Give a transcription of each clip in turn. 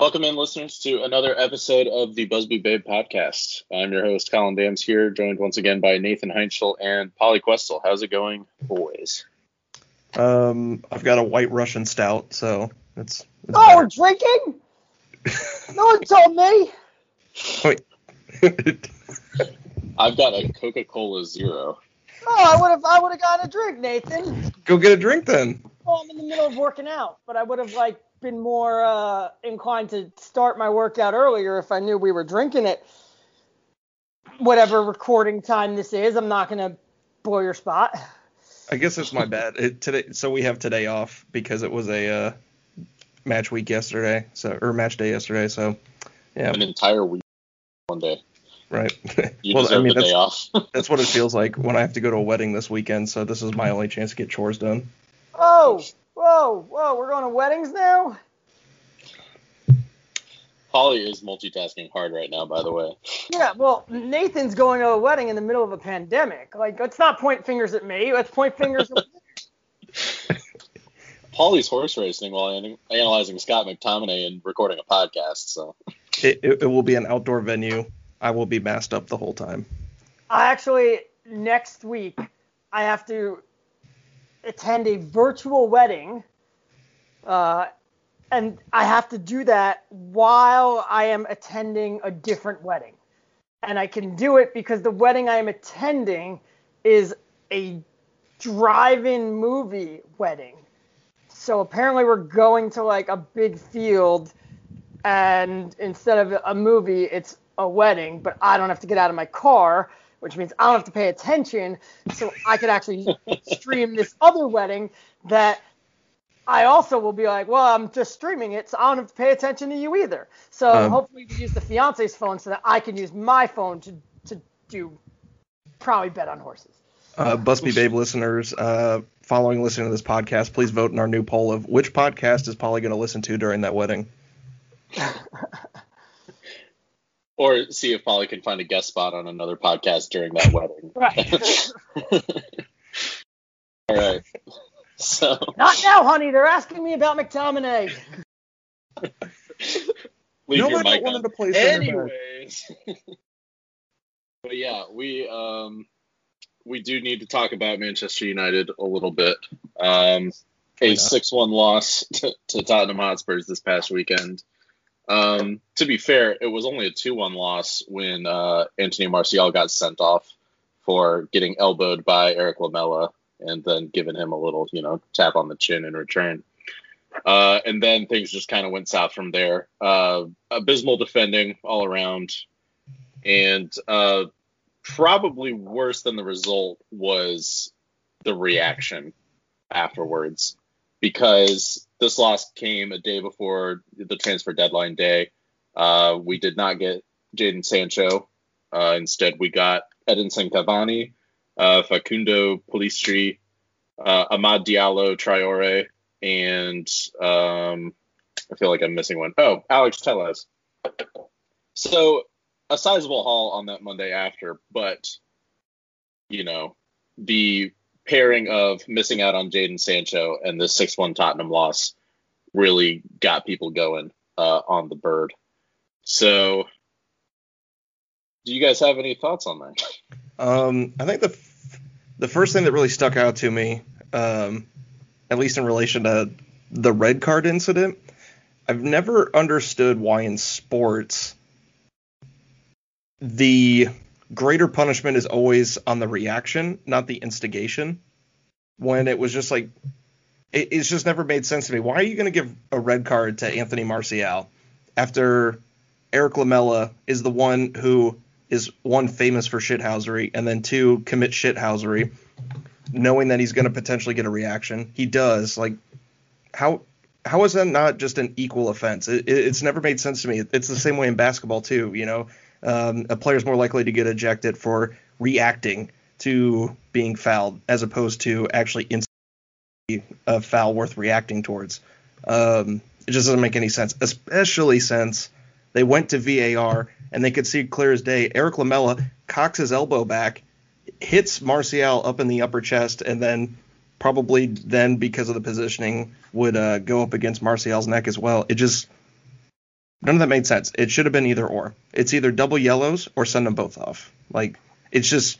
Welcome in, listeners, to another episode of the Busby Babe podcast. I'm your host, Colin Dams, here, joined once again by Nathan Heinschel and Pauly Questel. How's it going, boys? I've got a white Russian stout, so it's oh, bad. We're drinking? No one told me. Wait. I've got a Coca-Cola Zero. Oh, I would have gotten a drink, Nathan. Go get a drink then. Well, I'm in the middle of working out, but I would have been more inclined to start my workout earlier if I knew we were drinking it. Whatever recording time this is, I'm not going to blow your spot. I guess it's my bad. So we have today off because it was a match day yesterday. So yeah, an entire week, one day. Right. You deserve the day off. That's what it feels like when I have to go to a wedding this weekend. So this is my only chance to get chores done. Oh. Whoa, we're going to weddings now? Pauly is multitasking hard right now, by the way. Yeah, well, Nathan's going to a wedding in the middle of a pandemic. Let's not point fingers at me. Let's point fingers at me. Pauly's horse racing while analyzing Scott McTominay and recording a podcast. So it will be an outdoor venue. I will be masked up the whole time. Next week, I have to attend a virtual wedding, and I have to do that while I am attending a different wedding. And I can do it because the wedding I am attending is a drive-in movie wedding. So apparently we're going to a big field, and instead of a movie, it's a wedding, but I don't have to get out of my car, which means I don't have to pay attention, so I could actually stream this other wedding that I also will be I'm just streaming it, so I don't have to pay attention to you either. So hopefully we use the fiance's phone so that I can use my phone to do probably bet on horses. Busby Babe listeners, following listening to this podcast, please vote in our new poll of which podcast is Pauly going to listen to during that wedding. Or see if Pauly can find a guest spot on another podcast during that wedding. Right. All right. So. Not now, honey. They're asking me about McTominay. Nobody wanted to play. Anyways. But yeah, we do need to talk about Manchester United a little bit. A 6-1 loss to Tottenham Hotspur this past weekend. To be fair, it was only a 2-1 loss when Anthony Martial got sent off for getting elbowed by Eric Lamela and then giving him a little, tap on the chin in return. And then things just kind of went south from there. Abysmal defending all around. And probably worse than the result was the reaction afterwards, because this loss came a day before the transfer deadline day. We did not get Jadon Sancho. Instead, we got Edinson Cavani, Facundo Pellistri, Amad Diallo Traore, and I feel like I'm missing one. Oh, Alex Telles. So a sizable haul on that Monday after, but, the pairing of missing out on Jadon Sancho and the 6-1 Tottenham loss really got people going on the bird. So, do you guys have any thoughts on that? I think the first thing that really stuck out to me, at least in relation to the red card incident, I've never understood why in sports the greater punishment is always on the reaction, not the instigation. When it was just it's just never made sense to me. Why are you going to give a red card to Anthony Martial after Eric Lamela is the one who is, one, famous for shithousery, and then, two, commit shithousery, knowing that he's going to potentially get a reaction? He does. How is that not just an equal offense? It's never made sense to me. It's the same way in basketball, too, a player's more likely to get ejected for reacting to being fouled as opposed to actually instigating a foul worth reacting towards. It just doesn't make any sense, especially since they went to VAR and they could see clear as day. Eric Lamela cocks his elbow back, hits Martial up in the upper chest, and then probably then because of the positioning would go up against Martial's neck as well. It just None of that made sense. It should have been either or. It's either double yellows or send them both off. Like, it's just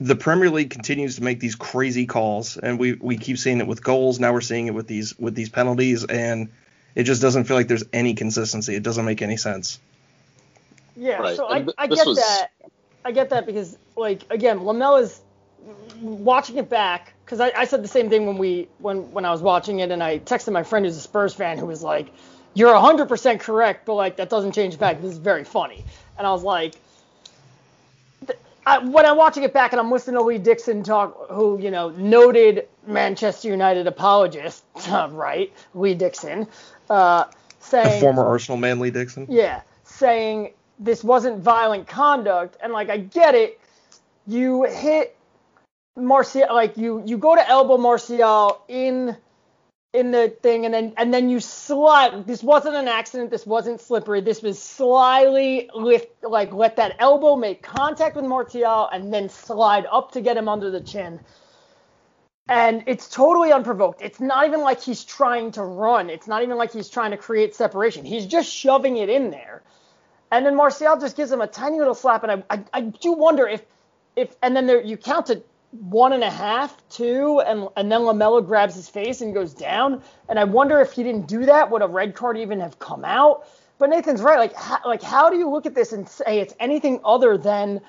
the Premier League continues to make these crazy calls, and we keep seeing it with goals. Now we're seeing it with these penalties, and it just doesn't feel like there's any consistency. It doesn't make any sense. Yeah, right. So I get that. I get that because, like, again, Lamela's watching it back, because I said the same thing when I was watching it, and I texted my friend who's a Spurs fan who was like, "You're 100% correct, but, like, that doesn't change the fact this is very funny." And I was like, when I'm watching it back and I'm listening to Lee Dixon talk, who, you know, noted Manchester United apologist, right, Lee Dixon, saying... The former Arsenal man, Lee Dixon? Yeah, saying this wasn't violent conduct. And, like, I get it. You hit Martial, like, you go to elbow Martial in the thing, and then you slide. This wasn't an accident. This wasn't slippery. This was slyly let that elbow make contact with Martial and then slide up to get him under the chin. And it's totally unprovoked. It's not even like he's trying to run. It's not even like he's trying to create separation. He's just shoving it in there. And then Martial just gives him a tiny little slap. And I do wonder if and then there, you count it, 1.5, 2, and then Lamela grabs his face and goes down. And I wonder if he didn't do that, would a red card even have come out? But Nathan's right. How do you look at this and say it's anything other than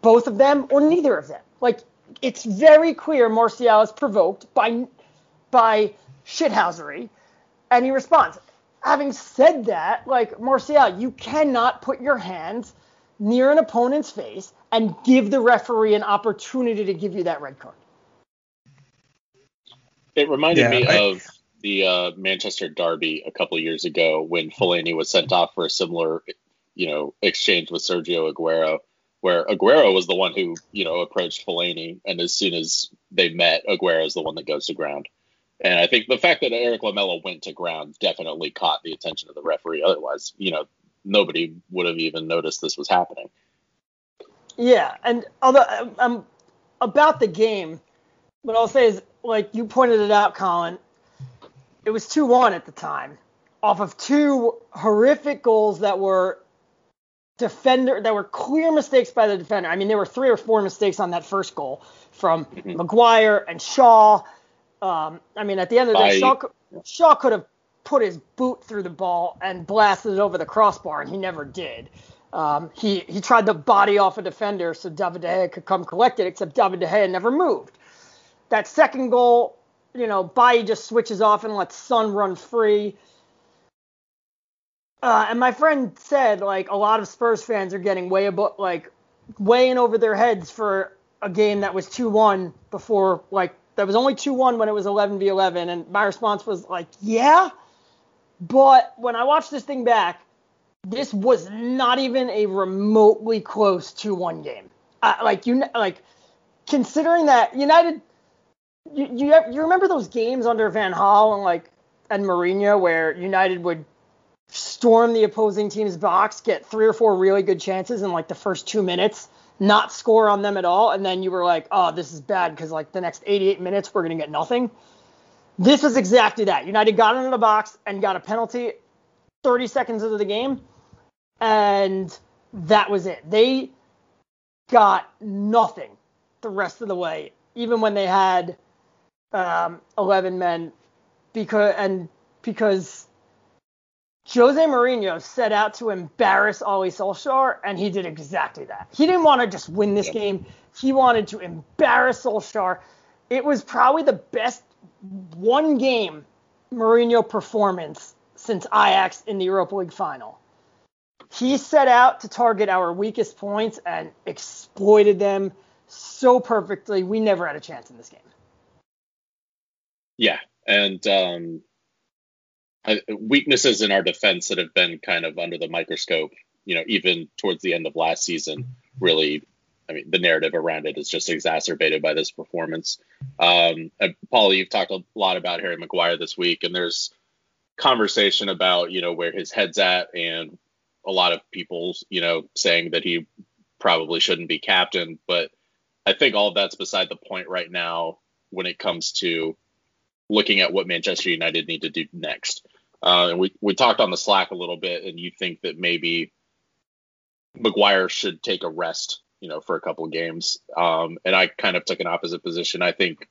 both of them or neither of them? Like, it's very clear Martial is provoked by shithousery, and he responds. Having said that, like, Martial, you cannot put your hands near an opponent's face and give the referee an opportunity to give you that red card. It reminded me of the Manchester derby a couple of years ago when Fellaini was sent off for a similar, you know, exchange with Sergio Aguero, where Aguero was the one who, you know, approached Fellaini, and as soon as they met, Aguero is the one that goes to ground. And I think the fact that Eric Lamela went to ground definitely caught the attention of the referee. Otherwise, you know, nobody would have even noticed this was happening. Yeah, and although about the game, what I'll say is, like, you pointed it out, Colin, it was 2-1 at the time, off of two horrific goals that were clear mistakes by the defender. I mean, there were 3 or 4 mistakes on that first goal from Maguire and Shaw. I mean, at the end of the day, Shaw could have put his boot through the ball and blasted it over the crossbar, and he never did. He tried to body off a defender so David De Gea could come collect it, except David De Gea never moved. That second goal, you know, Bailly just switches off and lets Son run free. And my friend said, like, a lot of Spurs fans are getting way in over their heads for a game that was 2-1 before, like, that was only 2-1 when it was 11-11. And my response was like, yeah, but when I watched this thing back, this was not even a remotely close 2-1 game. Considering that United, you remember those games under Van Gaal and Mourinho where United would storm the opposing team's box, get 3 or 4 really good chances in like the first 2 minutes, not score on them at all, and then you were like, oh, this is bad because like the next 88 minutes we're gonna get nothing. This was exactly that. United got into the box and got a penalty 30 seconds into the game, and that was it. They got nothing the rest of the way, even when they had 11 men, because Jose Mourinho set out to embarrass Ole Solskjaer, and he did exactly that. He didn't want to just win this game. He wanted to embarrass Solskjaer. It was probably the best one-game Mourinho performance since Ajax in the Europa League final. He set out to target our weakest points and exploited them so perfectly. We never had a chance in this game. Yeah, and weaknesses in our defense that have been kind of under the microscope, you know, even towards the end of last season, really, I mean, the narrative around it is just exacerbated by this performance. Paulie, you've talked a lot about Harry Maguire this week, and there's conversation about, you know, where his head's at, and a lot of people, you know, saying that he probably shouldn't be captain, but I think all of that's beside the point right now when it comes to looking at what Manchester United need to do next. And we talked on the Slack a little bit, and you think that maybe Maguire should take a rest, you know, for a couple of games. And I kind of took an opposite position. I think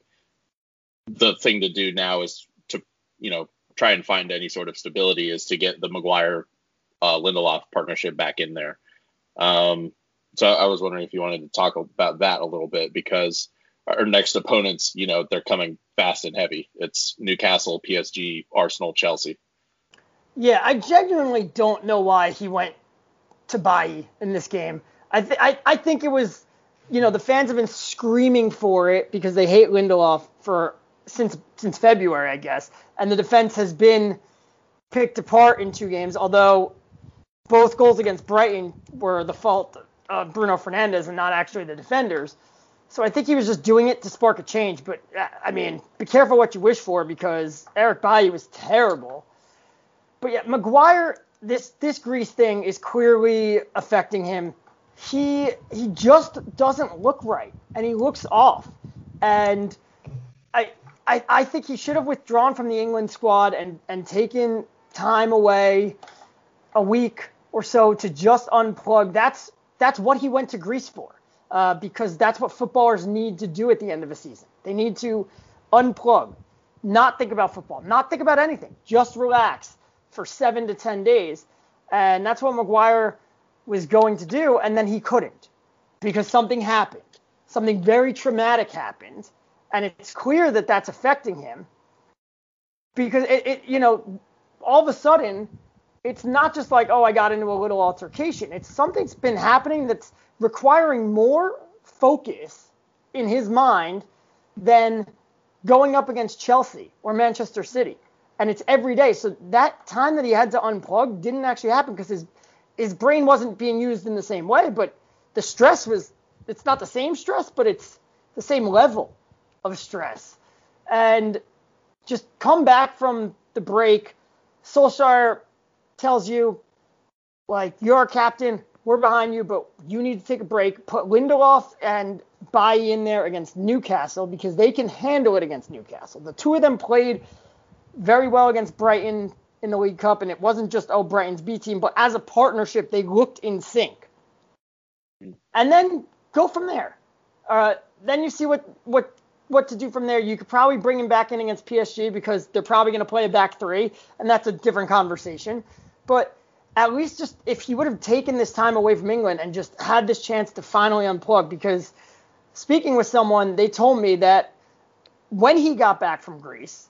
the thing to do now is to, you know, try and find any sort of stability is to get the Maguire Lindelof partnership back in there. So I was wondering if you wanted to talk about that a little bit, because our next opponents, you know, they're coming fast and heavy. It's Newcastle, PSG, Arsenal, Chelsea. Yeah, I genuinely don't know why he went to Bailly in this game. I think it was, you know, the fans have been screaming for it because they hate Lindelof for since February, I guess. And the defense has been picked apart in two games, although both goals against Brighton were the fault of Bruno Fernandes and not actually the defenders. So I think he was just doing it to spark a change. But, I mean, be careful what you wish for, because Eric Bailly was terrible. But, yeah, Maguire, this Greece thing is clearly affecting him. He just doesn't look right, and he looks off. And I think he should have withdrawn from the England squad and taken time away, a week or so, to just unplug. That's what he went to Greece for, because that's what footballers need to do at the end of a season. They need to unplug, not think about football, not think about anything, just relax for 7 to 10 days. And that's what Maguire was going to do, and then he couldn't, because something happened. Something very traumatic happened, and it's clear that that's affecting him, because it you know, all of a sudden, it's not just like, oh, I got into a little altercation. It's something's been happening that's requiring more focus in his mind than going up against Chelsea or Manchester City. And it's every day. So that time that he had to unplug didn't actually happen, because his brain wasn't being used in the same way. But the stress was, it's not the same stress, but it's the same level of stress. And just come back from the break. Solskjaer tells you, like, you're our captain, we're behind you, but you need to take a break. Put Lindelof and Bailly in there against Newcastle, because they can handle it against Newcastle. The two of them played very well against Brighton in the League Cup, and it wasn't just, oh, Brighton's B team, but as a partnership, they looked in sync. And then go from there. Then you see what to do from there. You could probably bring him back in against PSG, because they're probably going to play a back three, and that's a different conversation. But at least just if he would have taken this time away from England and just had this chance to finally unplug, because speaking with someone, they told me that when he got back from Greece,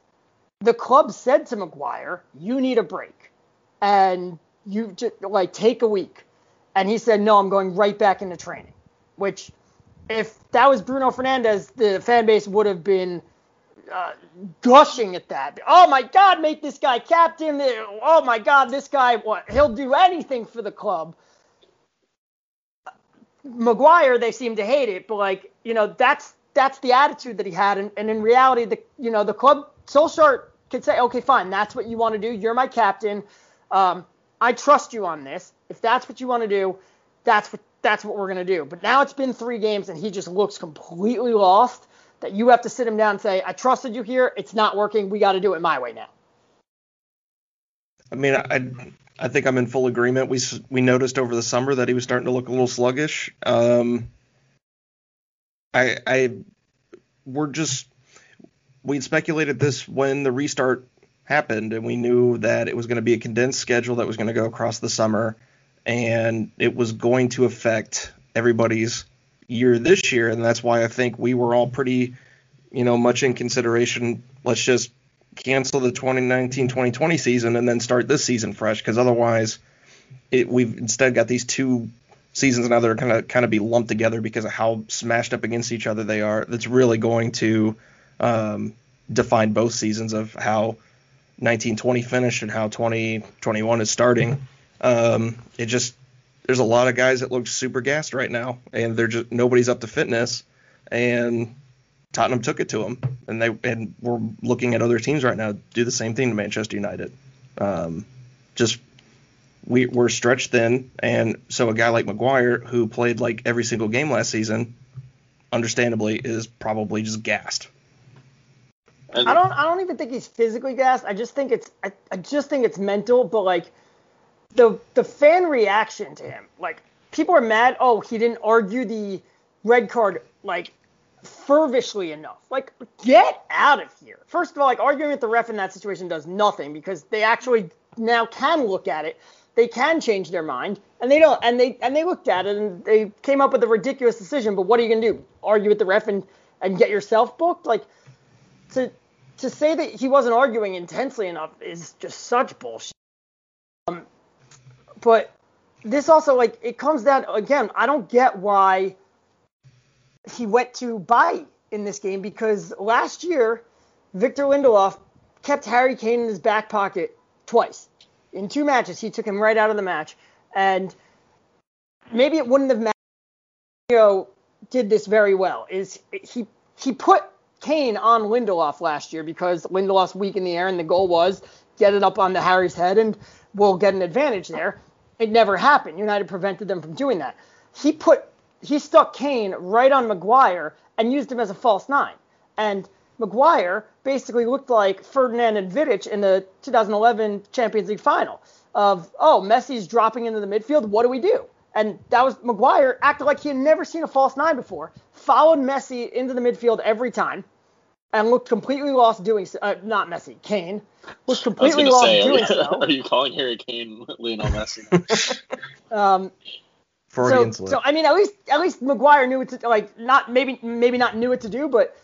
the club said to Maguire, you need a break, and you just, like, take a week. And he said, no, I'm going right back into training, which if that was Bruno Fernandes, the fan base would have been gushing at that. Oh, my God, make this guy captain. Oh, my God, this guy, what? He'll do anything for the club. Maguire, they seem to hate it, but, like, you know, that's the attitude that he had. And in reality, the club, Solskjaer could say, okay, fine, that's what you want to do. You're my captain. I trust you on this. If that's what you want to do, that's what we're going to do. But now it's been 3 games, and he just looks completely lost, that you have to sit him down and say, I trusted you here. It's not working. We got to do it my way now. I mean, I think I'm in full agreement. We noticed over the summer that he was starting to look a little sluggish. We'd speculated this when the restart happened, and we knew that it was going to be a condensed schedule that was going to go across the summer, and it was going to affect everybody's year this year. And that's why I think we were all pretty, you know, much in consideration. Let's just cancel the 2019-2020 season and then start this season fresh, because otherwise we've instead got these two seasons now that are kind of be lumped together because of how smashed up against each other they are. That's really going to define both seasons of how 19-20 finished and how 20-21 is starting. There's a lot of guys that look super gassed right now, and they're just, nobody's up to fitness, and Tottenham took it to them, and we're looking at other teams right now do the same thing to Manchester United. We're stretched thin, and so a guy like Maguire, who played like every single game last season, understandably is probably just gassed. And I don't even think he's physically gassed. I just think it's mental. But like the fan reaction to him, like people are mad. Oh, he didn't argue the red card like fervishly enough. Like, get out of here. First of all, like arguing with the ref in that situation does nothing because they actually now can look at it. They can change their mind, and they don't. And they looked at it, and they came up with a ridiculous decision. But what are you gonna do? Argue with the ref and get yourself booked? Like, to say that he wasn't arguing intensely enough is just such bullshit. But this also, like, it comes down again. I don't get why he went to bye in this game because last year Victor Lindelof kept Harry Kane in his back pocket twice. In two matches, he took him right out of the match. And maybe it wouldn't have mattered if Mourinho did this very well. He put Kane on Lindelof last year because Lindelof's weak in the air, and the goal was get it up onto Harry's head, and we'll get an advantage there. It never happened. United prevented them from doing that. He stuck Kane right on Maguire and used him as a false nine. And Maguire basically looked like Ferdinand and Vidic in the 2011 Champions League final of, oh, Messi's dropping into the midfield. What do we do? And that was Maguire acted like he had never seen a false nine before, followed Messi into the midfield every time and looked completely lost doing so. Not Messi, Kane. Looked completely lost doing so. Are you calling Harry Kane Lionel Messi? So I mean, at least Maguire knew what to, like, not maybe not knew what to do, but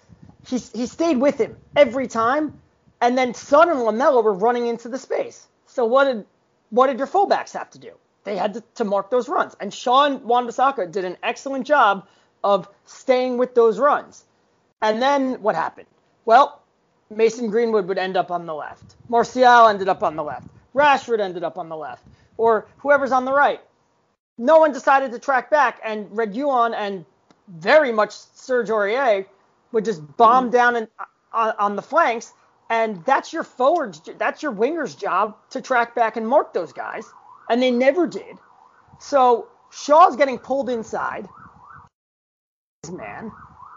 he stayed with him every time, and then Son and Lamela were running into the space. So what did your fullbacks have to do? They had to mark those runs, and Shaw and Wan-Bissaka did an excellent job of staying with those runs. And then what happened? Well, Mason Greenwood would end up on the left. Martial ended up on the left. Rashford ended up on the left, or whoever's on the right. No one decided to track back, and Reguilon and very much Serge Aurier would just bomb down on the flanks, and that's your forwards, that's your winger's job to track back and mark those guys, and they never did. So Shaw's getting pulled inside, man.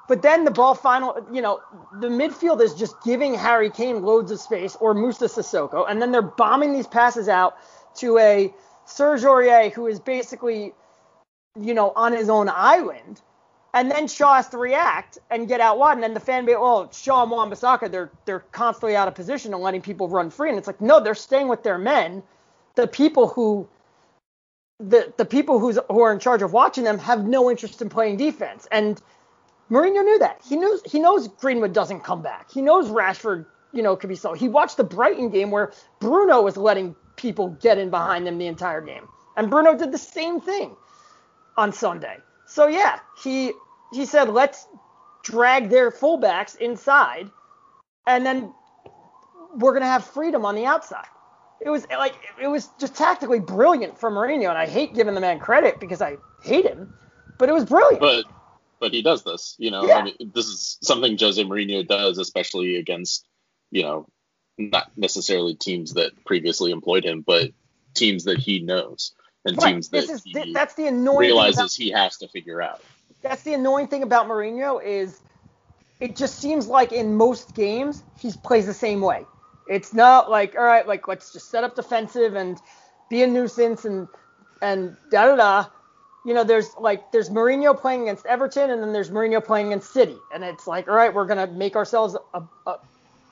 But then the ball final, you know, the midfield is just giving Harry Kane loads of space or Musa Sissoko, and then they're bombing these passes out to a Serge Aurier, who is basically, you know, on his own island, and then Shaw has to react and get out wide, and then the fan base, oh, Shaw and Wan-Bissaka, they're constantly out of position and letting people run free, and it's like, no, they're staying with their men. The people who are in charge of watching them have no interest in playing defense, and Mourinho knew that. He knows Greenwood doesn't come back. He knows Rashford, you know, could be slow. He watched the Brighton game where Bruno was letting people get in behind them the entire game. And Bruno did the same thing on Sunday. So, yeah, he said, let's drag their fullbacks inside, and then we're going to have freedom on the outside. It was just tactically brilliant for Mourinho, and I hate giving the man credit because I hate him, but it was brilliant. But he does this, you know. Yeah. I mean, this is something Jose Mourinho does, especially against, you know, not necessarily teams that previously employed him, but teams that he knows and teams that he realizes he has to figure out. That's the annoying thing about Mourinho is it just seems like in most games he plays the same way. It's not like, all right, like let's just set up defensive and be a nuisance and da-da-da. You know, there's Mourinho playing against Everton, and then there's Mourinho playing against City. And it's like, all right, we're going to make ourselves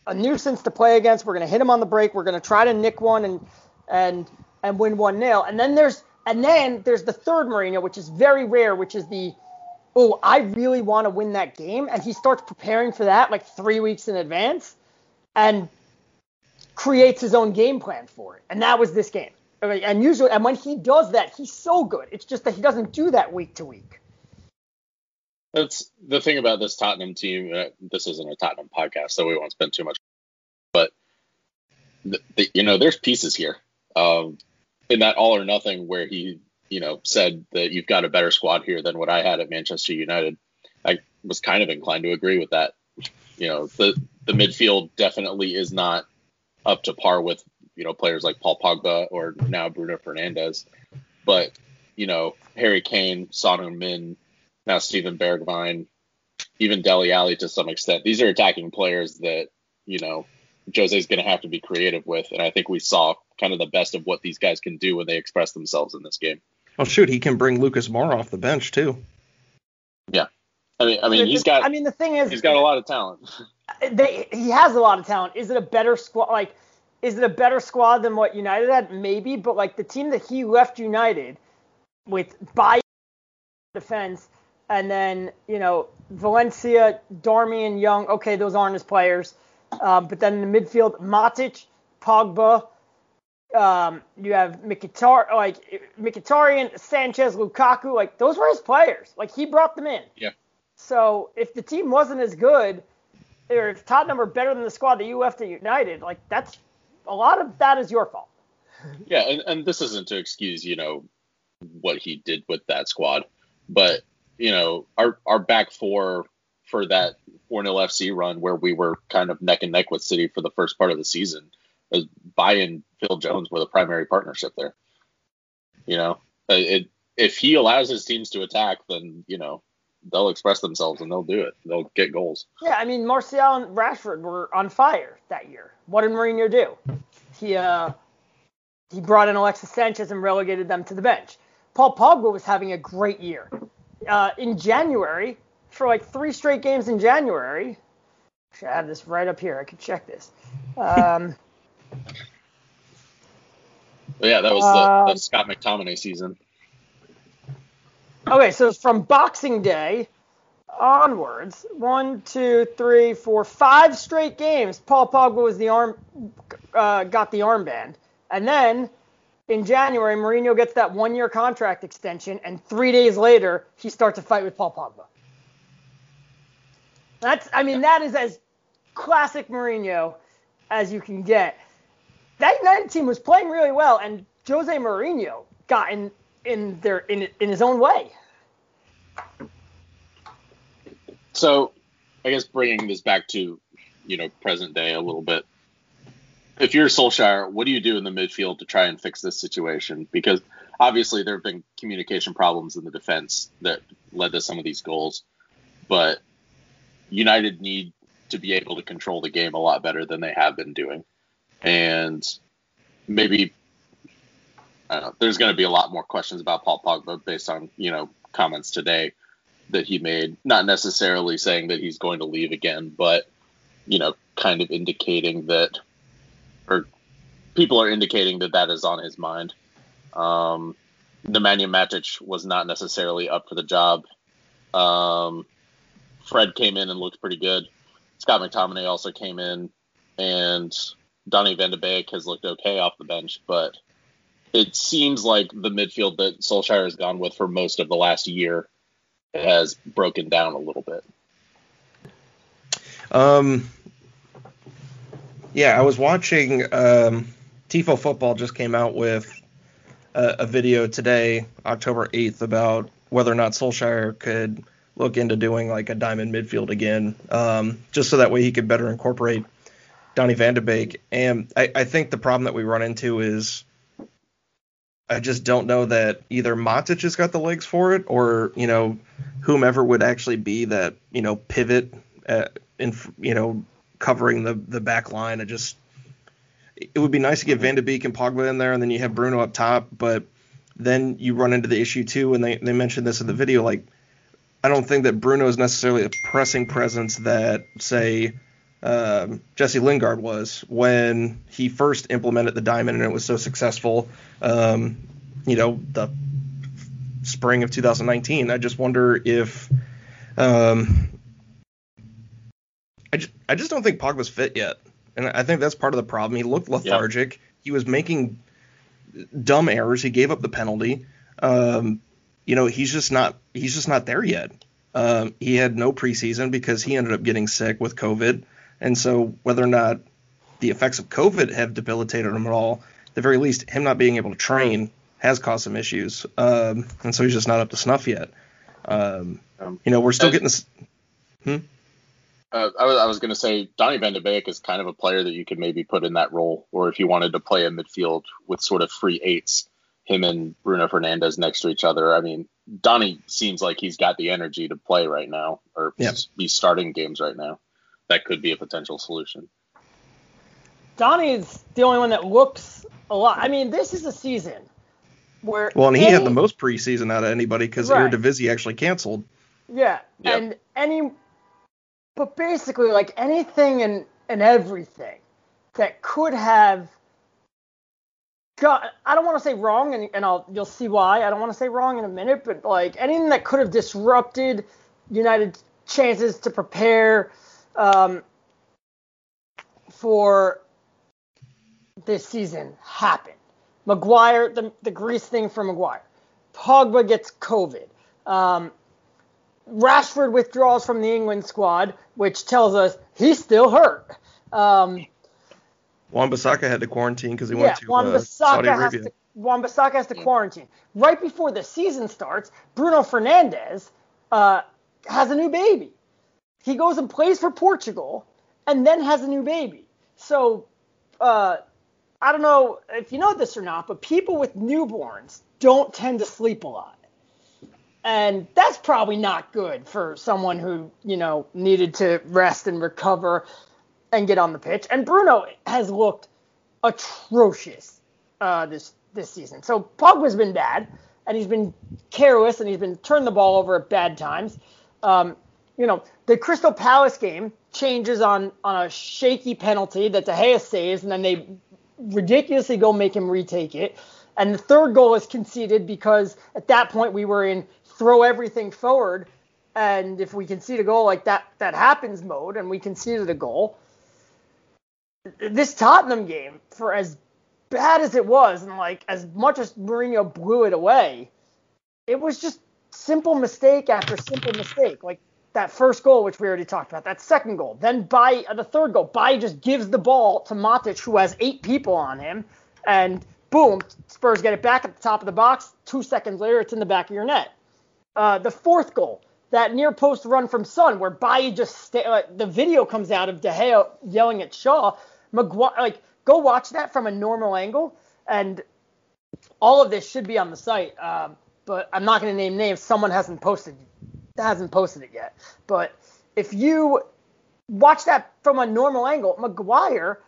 a nuisance to play against. We're going to hit him on the break. We're going to try to nick one and win 1-0. And then there's the third Mourinho, which is very rare, which is the, oh, I really want to win that game. And he starts preparing for that like 3 weeks in advance and creates his own game plan for it. And that was this game. And usually, and when he does that, he's so good. It's just that he doesn't do that week to week. That's the thing about this Tottenham team. This isn't a Tottenham podcast, so we won't spend too much. But, you know, there's pieces here. In that all or nothing where he, you know, said that you've got a better squad here than what I had at Manchester United. I was kind of inclined to agree with that. You know, the midfield definitely is not up to par with, you know, players like Paul Pogba or now Bruno Fernandes. But, you know, Harry Kane, Son Heung-min, now Steven Bergwijn, even Dele Alli to some extent. These are attacking players that you know, Jose's going to have to be creative with. And I think we saw kind of the best of what these guys can do when they express themselves in this game. Oh, shoot. He can bring Lucas Moura off the bench, too. Yeah. I mean, he's got, I mean, the thing is, he's got a lot of talent. He has a lot of talent. Is it a better squad? Like, is it a better squad than what United had? Maybe. But like the team that he left United with by defense and then, you know, Valencia, Darmian, Young. Okay. Those aren't his players. But then in the midfield, Matic, Pogba, you have Mkhitaryan, Sanchez, Lukaku. Like, those were his players. Like, he brought them in. Yeah. So if the team wasn't as good, or if Tottenham were better than the squad that you left at United, like, that's a lot of that is your fault. Yeah, and this isn't to excuse, you know, what he did with that squad, but you know, our back four for that 4-0 FC run where we were kind of neck and neck with City for the first part of the season, as Bai and Phil Jones were the primary partnership there. You know, if he allows his teams to attack, then, you know, they'll express themselves and they'll do it. They'll get goals. Yeah, I mean, Martial and Rashford were on fire that year. What did Mourinho do? He brought in Alexis Sanchez and relegated them to the bench. Paul Pogba was having a great year. In January, for like three straight games in January. Actually, I have this right up here. I could check this. Yeah, that was the Scott McTominay season. Okay, so from Boxing Day onwards, 5 straight games, Paul Pogba was got the armband. And then in January, Mourinho gets that one-year contract extension, and 3 days later, he starts a fight with Paul Pogba. That is as classic Mourinho as you can get. That United team was playing really well, and Jose Mourinho got in his own way. So, I guess bringing this back to, you know, present day a little bit. If you're Solskjaer, what do you do in the midfield to try and fix this situation? Because obviously there have been communication problems in the defense that led to some of these goals, but United need to be able to control the game a lot better than they have been doing. And maybe, I don't know, there's going to be a lot more questions about Paul Pogba based on, you know, comments today that he made, not necessarily saying that he's going to leave again, but, you know, kind of indicating that, or people are indicating that that is on his mind. Nemanja Matic was not necessarily up for the job. Fred came in and looked pretty good. Scott McTominay also came in, and Donny Van De Beek has looked okay off the bench, but it seems like the midfield that Solskjaer has gone with for most of the last year has broken down a little bit. Yeah, I was watching Tifo Football just came out with a video today, October 8th, about whether or not Solskjaer could look into doing like a diamond midfield again, just so that way he could better incorporate Donny Van de Beek. And I think the problem that we run into is I just don't know that either Matic has got the legs for it, or, you know, whomever would actually be that, you know, pivot in, you know, covering the back line. It would be nice to get Van de Beek and Pogba in there, and then you have Bruno up top, but then you run into the issue too, and they mentioned this in the video, like, I don't think that Bruno is necessarily a pressing presence that, say, Jesse Lingard was when he first implemented the diamond and it was so successful, you know, the spring of 2019. I just wonder if I just don't think Pogba's fit yet. And I think that's part of the problem. He looked lethargic. Yep. He was making dumb errors. He gave up the penalty. You know, he's just not there yet. He had no preseason because he ended up getting sick with COVID. And so whether or not the effects of COVID have debilitated him at all, at the very least, him not being able to train has caused some issues. And so he's just not up to snuff yet. You know, we're still getting this. I was going to say Donny Van de Beek is kind of a player that you could maybe put in that role, or if you wanted to play a midfield with sort of free eights, him and Bruno Fernandes next to each other. I mean, Donny seems like he's got the energy to play right now, or be starting games right now. That could be a potential solution. Donny's the only one that looks a lot. I mean, this is a season where... Well, and he had the most preseason out of anybody because Eredivisie actually canceled. Yeah, yep. And but basically, like, anything and everything that could have... I don't want to say wrong, and you'll see why. I don't want to say wrong in a minute, but, like, anything that could have disrupted United's chances to prepare for this season happened. Maguire, the grease thing for Maguire. Pogba gets COVID. Rashford withdraws from the England squad, which tells us he's still hurt. Wan-Bissaka had to quarantine because he went to Saudi Arabia. Wan-Bissaka has to quarantine. Right before the season starts, Bruno Fernandes has a new baby. He goes and plays for Portugal and then has a new baby. So I don't know if you know this or not, but people with newborns don't tend to sleep a lot. And that's probably not good for someone who, you know, needed to rest and recover and get on the pitch. And Bruno has looked atrocious this season. So Pogba's been bad, and he's been careless, and he's been turning the ball over at bad times. You know, the Crystal Palace game changes on a shaky penalty that De Gea saves, and then they ridiculously go make him retake it. And the third goal is conceded because at that point we were in throw everything forward, and if we concede a goal like that, that happens mode, and we conceded a goal. This Tottenham game, for as bad as it was, and like as much as Mourinho blew it away, it was just simple mistake after simple mistake. Like that first goal, which we already talked about, that second goal, then by the third goal, Bailly just gives the ball to Matic, who has 8 people on him, and boom, Spurs get it back at the top of the box. 2 seconds later, it's in the back of your net. The fourth goal, that near post run from Son, where Bailly just the video comes out of De Gea yelling at Shaw. Go watch that from a normal angle, and all of this should be on the site. But I'm not going to name names. Someone hasn't posted it yet. But if you watch that from a normal angle, Maguire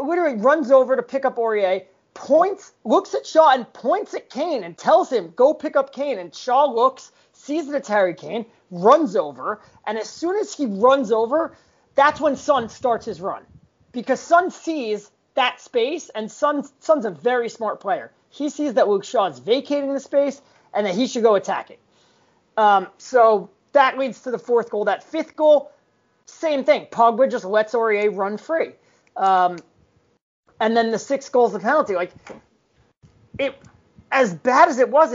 literally runs over to pick up Aurier, points, looks at Shaw and points at Kane and tells him, go pick up Kane. And Shaw looks, sees that it's Harry Kane, runs over. And as soon as he runs over, that's when Son starts his run. Because Son sees that space, and Son's a very smart player. He sees that Luke Shaw is vacating the space and that he should go attack it. So that leads to the fourth goal. That fifth goal, same thing. Pogba just lets Aurier run free. And then the 6 goals, the penalty. Like, it, as bad as it was,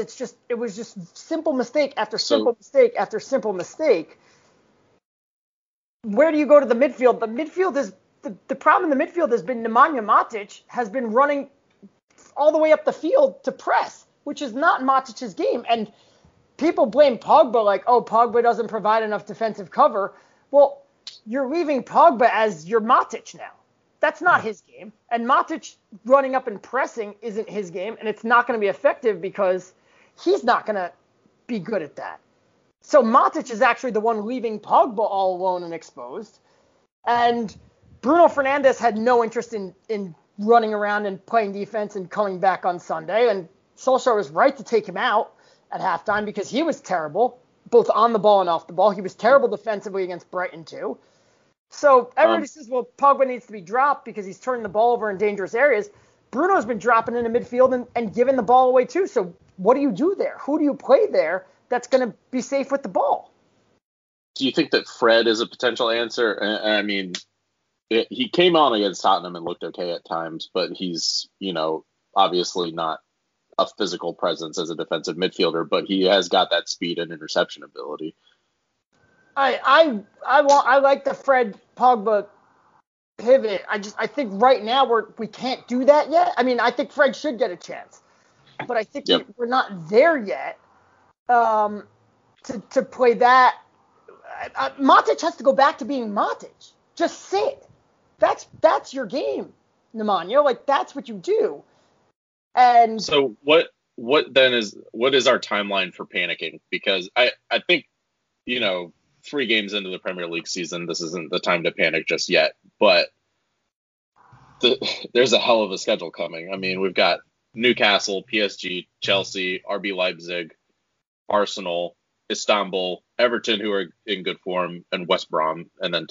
it was just simple mistake after simple mistake after simple mistake. Where do you go to the midfield? The midfield is the problem. In the midfield has been Nemanja Matic has been running all the way up the field to press, which is not Matic's game. And people blame Pogba, like, oh, Pogba doesn't provide enough defensive cover. Well, you're leaving Pogba as your Matic now. That's not his game. And Matic running up and pressing isn't his game, and it's not going to be effective because he's not going to be good at that. So Matic is actually the one leaving Pogba all alone and exposed. And Bruno Fernandes had no interest in running around and playing defense and coming back on Sunday. And Solskjaer was right to take him out at halftime because he was terrible, both on the ball and off the ball. He was terrible defensively against Brighton, too. So everybody says, well, Pogba needs to be dropped because he's turning the ball over in dangerous areas. Bruno's been dropping into midfield and giving the ball away too. So what do you do there? Who do you play there that's going to be safe with the ball? Do you think that Fred is a potential answer? I mean, he came on against Tottenham and looked okay at times, but he's, you know, obviously not a physical presence as a defensive midfielder, but he has got that speed and interception ability. I like the Fred Pogba pivot. I think right now we can't do that yet. I mean, I think Fred should get a chance, but I think we're not there yet to play that. Matic has to go back to being Matic. Just sit. That's your game, Nemanja. Like, that's what you do. And so what is our timeline for panicking? Because I think, you know, 3 games into the Premier League season, this isn't the time to panic just yet. But there's a hell of a schedule coming. I mean, we've got Newcastle, PSG, Chelsea, RB Leipzig, Arsenal, Istanbul, Everton, who are in good form, and West Brom, and then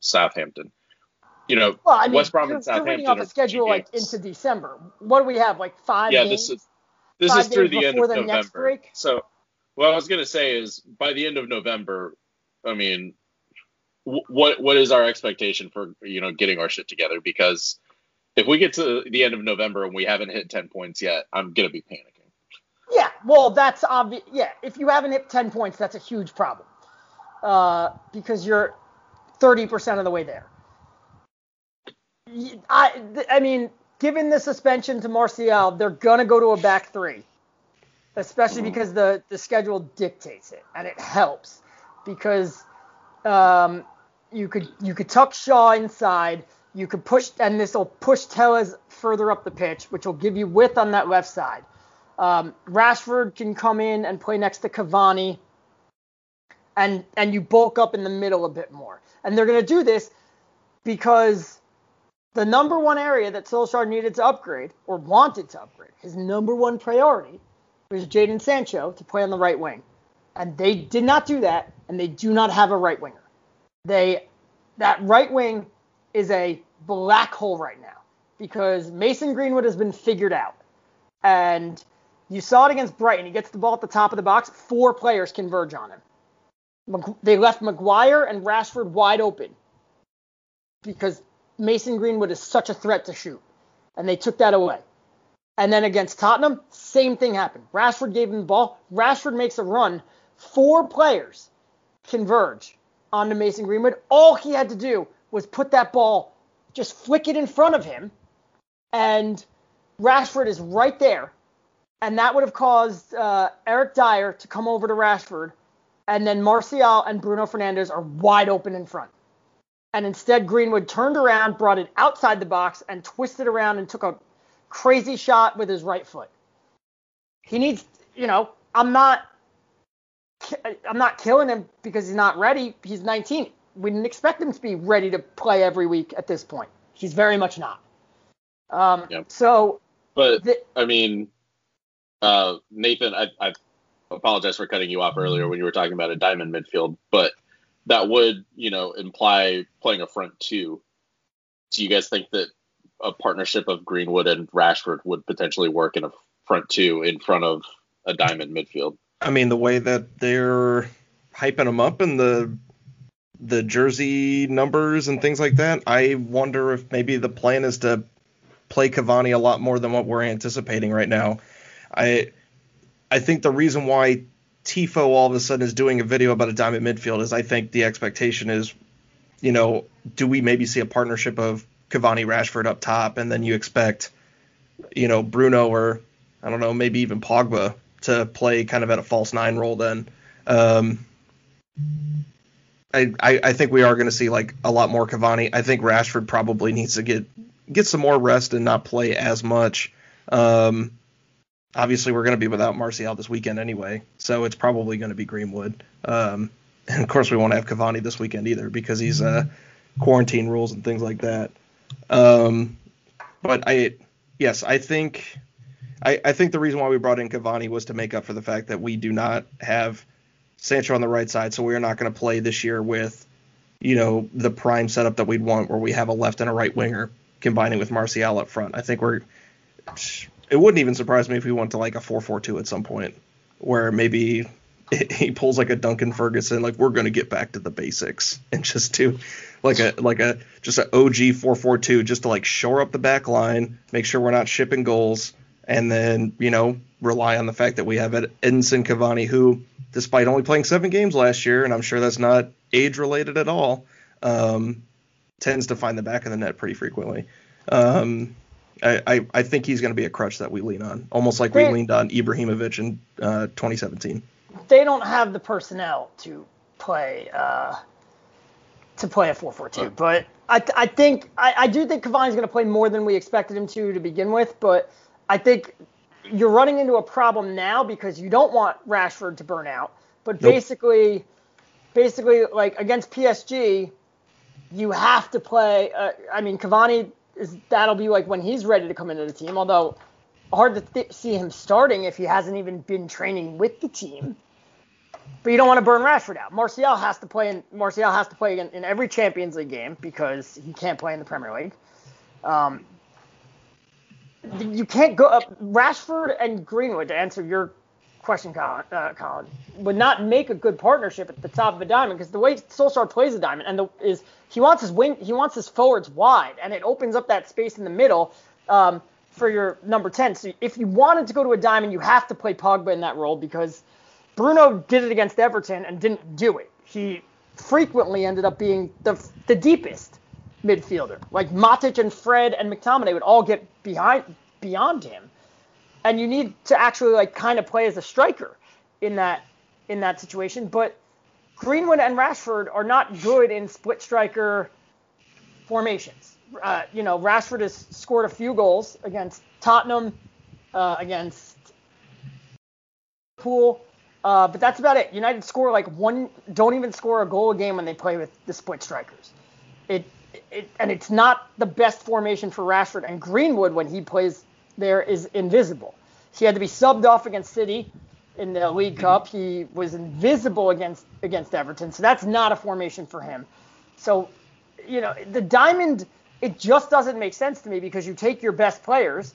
Southampton. You know, well, I mean, West Brom and Southampton. We're reading off a schedule like into December. What do we have? Like five games? Yeah, this is through the end of November. Next break? So, what I was going to say is by the end of November, I mean, what is our expectation for, you know, getting our shit together? Because if we get to the end of November and we haven't hit 10 points yet, I'm going to be panicking. Yeah, well, that's obvious. Yeah, if you haven't hit 10 points, that's a huge problem because you're 30% of the way there. I mean, given the suspension to Martial, they're going to go to a back three, especially because the schedule dictates it, and it helps because you could tuck Shaw inside, you could push, and this will push Telles further up the pitch, which will give you width on that left side. Rashford can come in and play next to Cavani, and you bulk up in the middle a bit more. And they're going to do this because the number one area that Solskjaer needed to upgrade, or wanted to upgrade, his number one priority was Jadon Sancho to play on the right wing. And they did not do that, and they do not have a right winger. That right wing is a black hole right now because Mason Greenwood has been figured out. And you saw it against Brighton. He gets the ball at the top of the box. Four players converge on him. They left Maguire and Rashford wide open because Mason Greenwood is such a threat to shoot, and they took that away. And then against Tottenham, same thing happened. Rashford gave him the ball. Rashford makes a run. Four players converge onto Mason Greenwood. All he had to do was put that ball, just flick it in front of him, and Rashford is right there. And that would have caused Eric Dyer to come over to Rashford, and then Martial and Bruno Fernandes are wide open in front. And instead, Greenwood turned around, brought it outside the box, and twisted around and took a crazy shot with his right foot. He needs, you know, I'm not killing him because he's not ready. He's 19. We didn't expect him to be ready to play every week at this point. He's very much not. Yep. So, but I mean, Nathan, I apologize for cutting you off earlier when you were talking about a diamond midfield, but that would, you know, imply playing a front two. Do you guys think that a partnership of Greenwood and Rashford would potentially work in a front two in front of a diamond midfield? I mean, the way that they're hyping them up and the jersey numbers and things like that, I wonder if maybe the plan is to play Cavani a lot more than what we're anticipating right now. I think the reason why Tifo all of a sudden is doing a video about a diamond midfield is I think the expectation is, you know, do we maybe see a partnership of Cavani, Rashford up top, and then you expect, you know, Bruno or, I don't know, maybe even Pogba to play kind of at a false nine role then. I think we are going to see, like, a lot more Cavani. I think Rashford probably needs to get some more rest and not play as much. Obviously, we're going to be without Martial this weekend anyway, so it's probably going to be Greenwood. And, of course, we won't have Cavani this weekend either because he's quarantine rules and things like that. But I think the reason why we brought in Cavani was to make up for the fact that we do not have Sancho on the right side, so we are not going to play this year with, you know, the prime setup that we'd want where we have a left and a right winger combining with Martial up front. I think it wouldn't even surprise me if we went to like a 4-4-2 at some point where maybe he pulls like a Duncan Ferguson, like we're going to get back to the basics and just do like an OG 4-4-2 just to like shore up the back line, make sure we're not shipping goals, and then, you know, rely on the fact that we have Edinson Cavani, who, despite only playing 7 games last year, and I'm sure that's not age related at all, tends to find the back of the net pretty frequently. I think he's going to be a crutch that we lean on, almost like we leaned on Ibrahimovic in 2017. They don't have the personnel to play a 4-4-2, but I do think Cavani's going to play more than we expected him to begin with. But I think you're running into a problem now because you don't want Rashford to burn out. But basically, like against PSG, you have to play. I mean, Cavani that'll be like when he's ready to come into the team, although hard to see him starting if he hasn't even been training with the team. But you don't want to burn Rashford out. Martial has to play in every Champions League game because he can't play in the Premier League. You can't go up. Rashford and Greenwood, to answer your question, Colin, would not make a good partnership at the top of a diamond, because the way Solskjaer plays a diamond is he wants his forwards wide, and it opens up that space in the middle for your number 10. So if you wanted to go to a diamond, you have to play Pogba in that role, because Bruno did it against Everton and didn't do it. He frequently ended up being the deepest midfielder. Like Matic and Fred and McTominay would all get beyond him. And you need to actually kind of play as a striker in that situation. But Greenwood and Rashford are not good in split striker formations. Rashford has scored a few goals against Tottenham, against Liverpool, but that's about it. United score don't even score a goal a game when they play with the split strikers. And it's not the best formation for Rashford, and Greenwood when he plays there is invisible. He had to be subbed off against City in the League Cup. He was invisible against Everton, so that's not a formation for him. So, the diamond, it just doesn't make sense to me, because you take your best players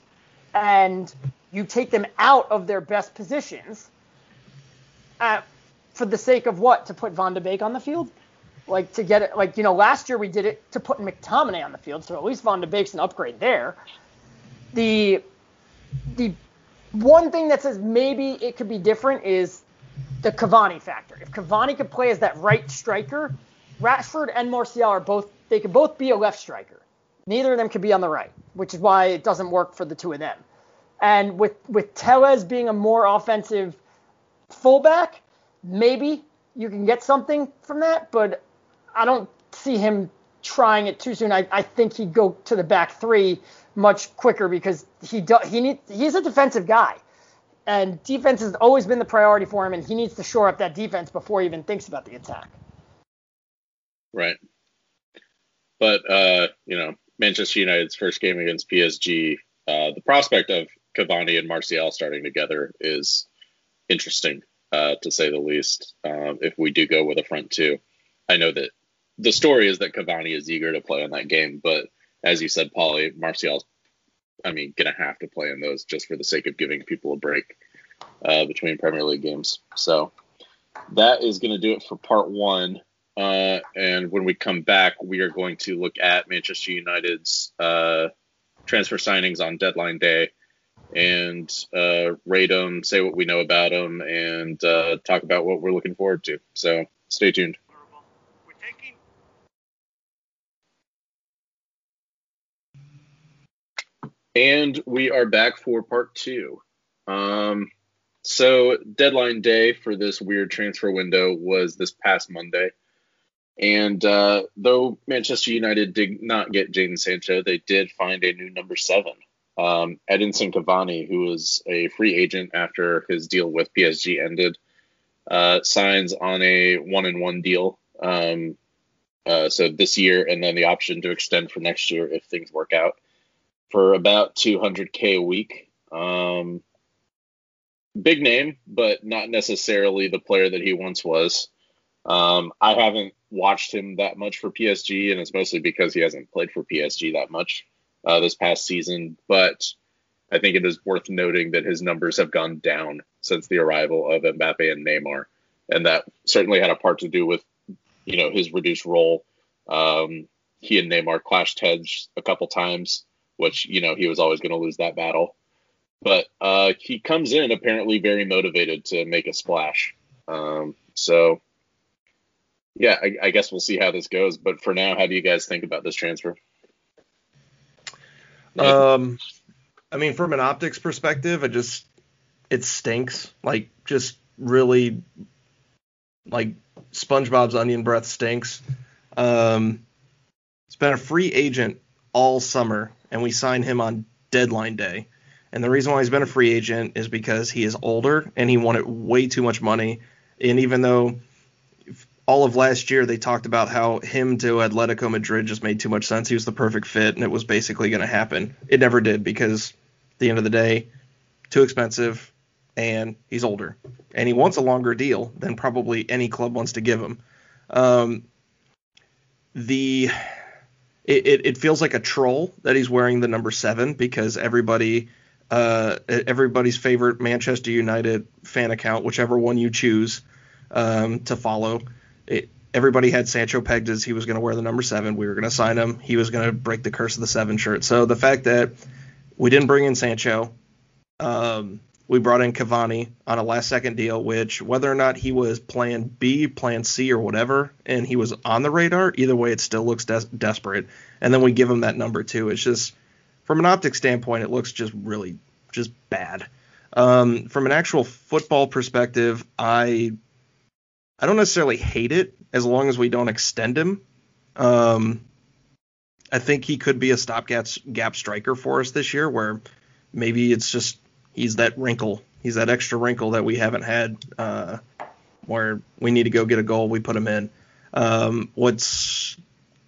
and you take them out of their best positions for the sake of what? To put Van de Beek on the field? To get it, last year we did it to put McTominay on the field, so at least Van de Beek's an upgrade there. The one thing that says maybe it could be different is the Cavani factor. If Cavani could play as that right striker, Rashford and Martial could both be a left striker. Neither of them could be on the right, which is why it doesn't work for the two of them. And with Telles being a more offensive fullback, maybe you can get something from that, but I don't see him trying it too soon. I think he'd go to the back three much quicker, because he's a defensive guy, and defense has always been the priority for him, and he needs to shore up that defense before he even thinks about the attack. Right. But, Manchester United's first game against PSG, the prospect of Cavani and Martial starting together is interesting, to say the least, if we do go with a front two. I know that the story is that Cavani is eager to play on that game, but as you said, Pauly, Martial's, going to have to play in those just for the sake of giving people a break between Premier League games. So that is going to do it for part one. And when we come back, we are going to look at Manchester United's transfer signings on deadline day and rate them, say what we know about them, and talk about what we're looking forward to. So stay tuned. And we are back for part two. So deadline day for this weird transfer window was this past Monday. And though Manchester United did not get Jadon Sancho, they did find a new number 7, Edinson Cavani, who was a free agent after his deal with PSG ended, signs on a 1-and-1 deal. So this year, and then the option to extend for next year if things work out, for about $200K a week. Big name, but not necessarily the player that he once was. I haven't watched him that much for PSG, and it's mostly because he hasn't played for PSG that much this past season. But I think it is worth noting that his numbers have gone down since the arrival of Mbappe and Neymar, and that certainly had a part to do with, his reduced role. He and Neymar clashed heads a couple times, which, he was always going to lose that battle. But he comes in apparently very motivated to make a splash. So, yeah, I guess we'll see how this goes. But for now, how do you guys think about this transfer? From an optics perspective, it stinks. Just really, SpongeBob's onion breath stinks. It's been a free agent all summer, and we signed him on deadline day. And the reason why he's been a free agent is because he is older and he wanted way too much money. And even though all of last year, they talked about how him to Atletico Madrid just made too much sense. He was the perfect fit, and it was basically going to happen. It never did because at the end of the day, too expensive, and he's older. And he wants a longer deal than probably any club wants to give him. It feels like a troll that he's wearing the number 7 because everybody's favorite Manchester United fan account, whichever one you choose to follow, everybody had Sancho pegged as he was going to wear the number 7. We were going to sign him. He was going to break the curse of the 7 shirt. So the fact that we didn't bring in Sancho, we brought in Cavani on a last-second deal, which whether or not he was plan B, plan C, or whatever, and he was on the radar, either way it still looks desperate. And then we give him that number 2. It's just, from an optic standpoint, it looks just really just bad. From an actual football perspective, I don't necessarily hate it as long as we don't extend him. I think he could be a stopgap striker for us this year where maybe it's just he's that wrinkle. He's that extra wrinkle that we haven't had where we need to go get a goal. We put him in. What's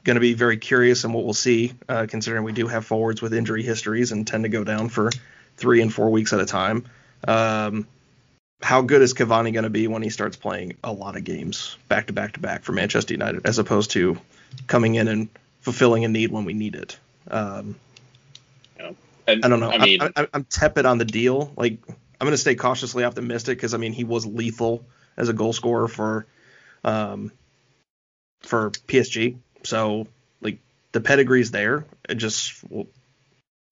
going to be very curious and what we'll see considering we do have forwards with injury histories and tend to go down for 3 and 4 weeks at a time. How good is Cavani going to be when he starts playing a lot of games back to back to back for Manchester United, as opposed to coming in and fulfilling a need when we need it? I don't know. I'm tepid on the deal. Like, I'm going to stay cautiously optimistic because, I mean, he was lethal as a goal scorer for PSG. So, like, the pedigree's there. It just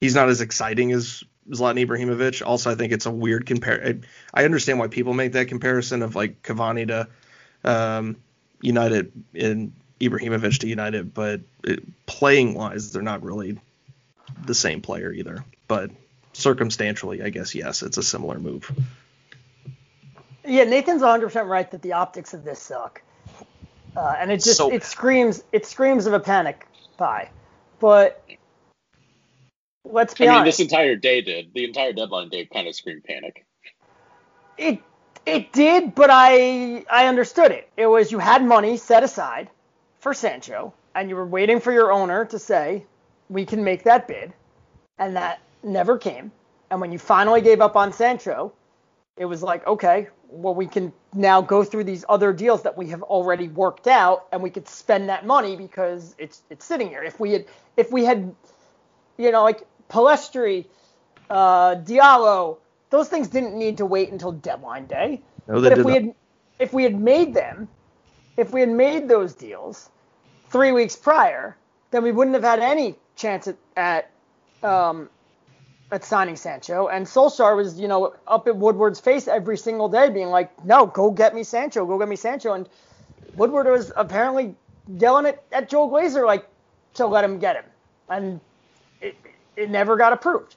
he's not as exciting as Zlatan Ibrahimovic. Also, I think it's a weird compare. I understand why people make that comparison of like Cavani to United and Ibrahimovic to United, but playing wise, they're not really the same player either. But circumstantially, I guess, yes, it's a similar move. Yeah, Nathan's 100% right that the optics of this suck, and it just so it screams of a panic buy, but. Let's be honest. This entire day did. The entire deadline day kind of screamed panic. It did, but I understood it. It was you had money set aside for Sancho, and you were waiting for your owner to say, we can make that bid, and that never came. And when you finally gave up on Sancho, it was like, okay, well, we can now go through these other deals that we have already worked out, and we could spend that money because it's sitting here. If we had you know, like Pellistri, Diallo, those things didn't need to wait until deadline day. No, but if we had made those deals 3 weeks prior, then we wouldn't have had any chance at signing Sancho. And Solskjaer was, you know, up at Woodward's face every single day being like, no, go get me Sancho, go get me Sancho. And Woodward was apparently yelling at Joel Glazer, like, to let him get him. And it never got approved,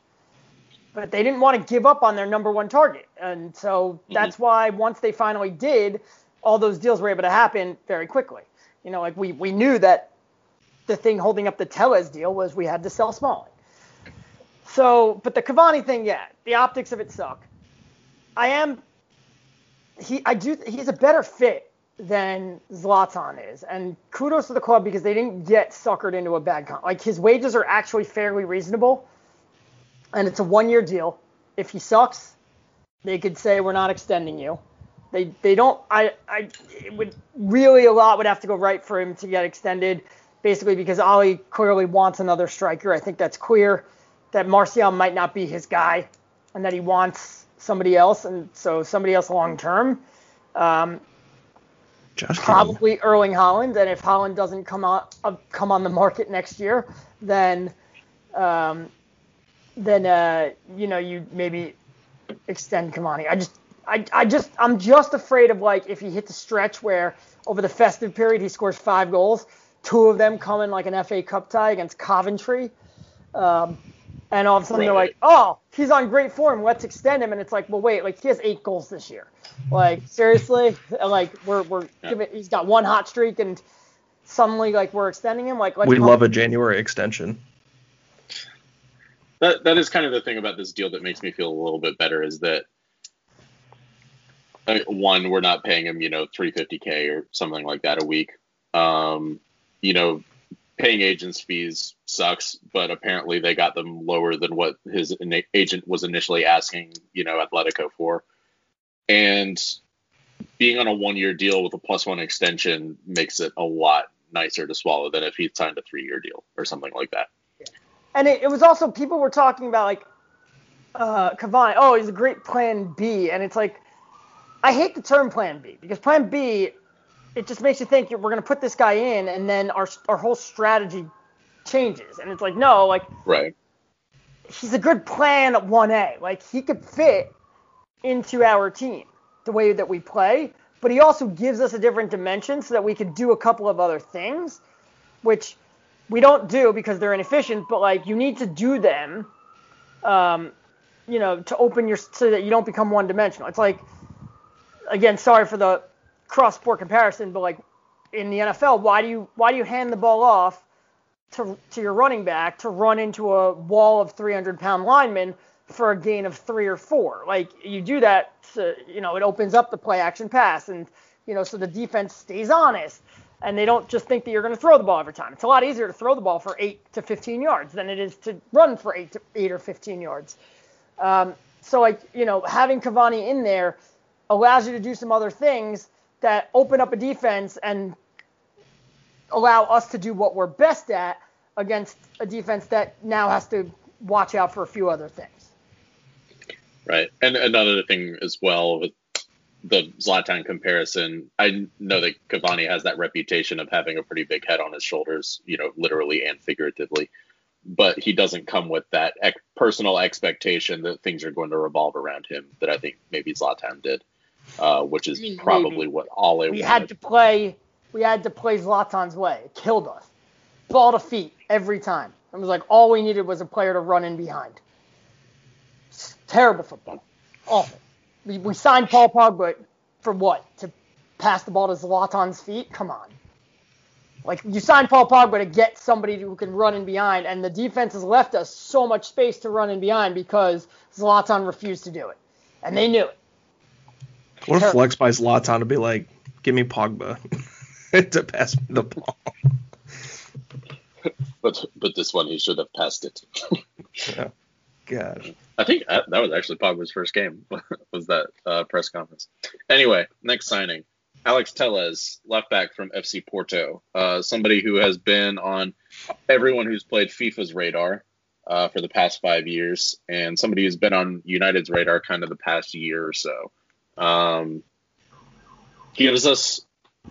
but they didn't want to give up on their number one target. And so that's why once they finally did, all those deals were able to happen very quickly. You know, like we knew that the thing holding up the Telles deal was we had to sell Smalling. So, but the Cavani thing, yeah, the optics of it suck. He's a better fit than Zlatan is, and kudos to the club because they didn't get suckered into a bad contract. Like, his wages are actually fairly reasonable, and it's a 1-year deal. If he sucks, they could say we're not extending you. They don't. It would really, a lot would have to go right for him to get extended, basically because Ollie clearly wants another striker. I think that's clear that Martial might not be his guy, and that he wants somebody else, and so somebody else long term. Probably Erling Haaland, and if Haaland doesn't come on the market next year, then you know, you maybe extend Cavani. I'm just afraid of, like, if he hits a stretch where over the festive period he scores 5 goals, 2 of them come in like an FA Cup tie against Coventry, and all of a sudden they're like, oh, he's on great form, let's extend him, and it's like, well, wait, like, he has 8 goals this year. Like, seriously, like, we're giving, he's got one hot streak, and suddenly, like, we're extending him. Like, we love a January extension. That is kind of the thing about this deal that makes me feel a little bit better, is that I mean, one, we're not paying him, you know, $350K or something like that a week. You know, paying agents fees sucks, but apparently they got them lower than what his agent was initially asking, you know, Atletico for. And being on a one-year deal with a +1 extension makes it a lot nicer to swallow than if he signed a 3-year deal or something like that. And it was also, people were talking about, like, Cavani, oh, he's a great plan B. And it's like, I hate the term plan B, because plan B, it just makes you think we're going to put this guy in and then our whole strategy changes. And it's like, no, like, right. He's a good plan 1A. Like, he could fit into our team the way that we play, but he also gives us a different dimension so that we could do a couple of other things, which we don't do because they're inefficient, but, like, you need to do them, you know, to open your, so that you don't become one-dimensional. It's like, again, sorry for the cross-sport comparison, but, like, in the NFL, why do you hand the ball off to your running back to run into a wall of 300-pound linemen for a gain of 3 or 4? Like, you do that, so, you know, it opens up the play-action pass, and, you know, so the defense stays honest. And they don't just think that you're going to throw the ball every time. It's a lot easier to throw the ball for 8 to 15 yards than it is to run for 8 or 15 yards. So, like, you know, having Cavani in there allows you to do some other things that open up a defense and allow us to do what we're best at against a defense that now has to watch out for a few other things. Right. And another thing as well with the Zlatan comparison, I know that Cavani has that reputation of having a pretty big head on his shoulders, you know, literally and figuratively, but he doesn't come with that personal expectation that things are going to revolve around him that I think maybe Zlatan did, which is probably what Ole wanted. We had to play Zlatan's way. It killed us. Ball to feet every time. It was like all we needed was a player to run in behind. It's terrible football. Awful. We signed Paul Pogba for what? To pass the ball to Zlatan's feet? Come on. Like, you signed Paul Pogba to get somebody who can run in behind, and the defense has left us so much space to run in behind because Zlatan refused to do it. And they knew it. What a flex by Zlatan to be like, give me Pogba to pass me the ball. But this one, he should have passed it. Yeah. God. I think that was actually Pogba's first game, was that press conference. Anyway, next signing. Alex Telles, left back from FC Porto, somebody who has been on everyone who's played FIFA's radar for the past 5 years, and somebody who's been on United's radar kind of the past year or so. Gives us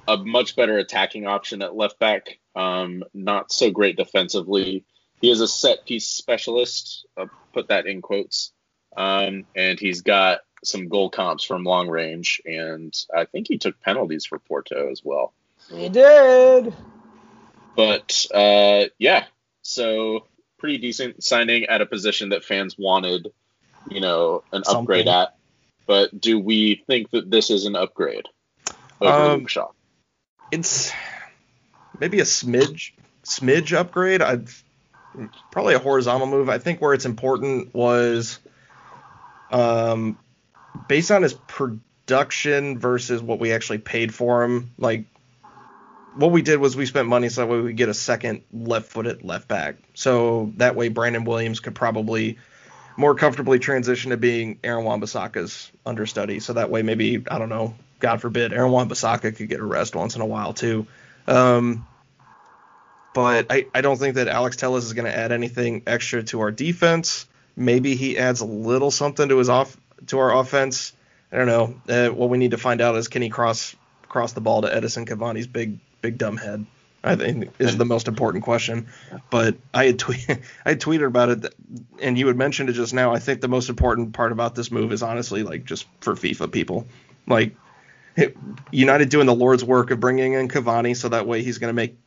a much better attacking option at left back, not so great defensively. He is a set-piece specialist, I'll put that in quotes, and he's got some goal comps from long range, and I think he took penalties for Porto as well. He did! But, yeah, so pretty decent signing at a position that fans wanted, you know, an upgrade at. But do we think that this is an upgrade over Luke Shaw? It's maybe a smidge upgrade. Probably a horizontal move. I think where it's important was based on his production versus what we actually paid for him. Like, what we did was we spent money so that way we could get a second left-footed left back. So that way Brandon Williams could probably more comfortably transition to being Aaron Wan-Bissaka's understudy. So that way maybe, I don't know, God forbid, Aaron Wan-Bissaka could get a rest once in a while too. But I don't think that Alex Telles is going to add anything extra to our defense. Maybe he adds a little something to our offense. I don't know. What we need to find out is, can he cross the ball to Edinson Cavani's big dumb head? I think is the most important question. But I had tweeted about it, and you had mentioned it just now. I think the most important part about this move is honestly, like, just for FIFA people, like United doing the Lord's work of bringing in Cavani, so that way he's going to make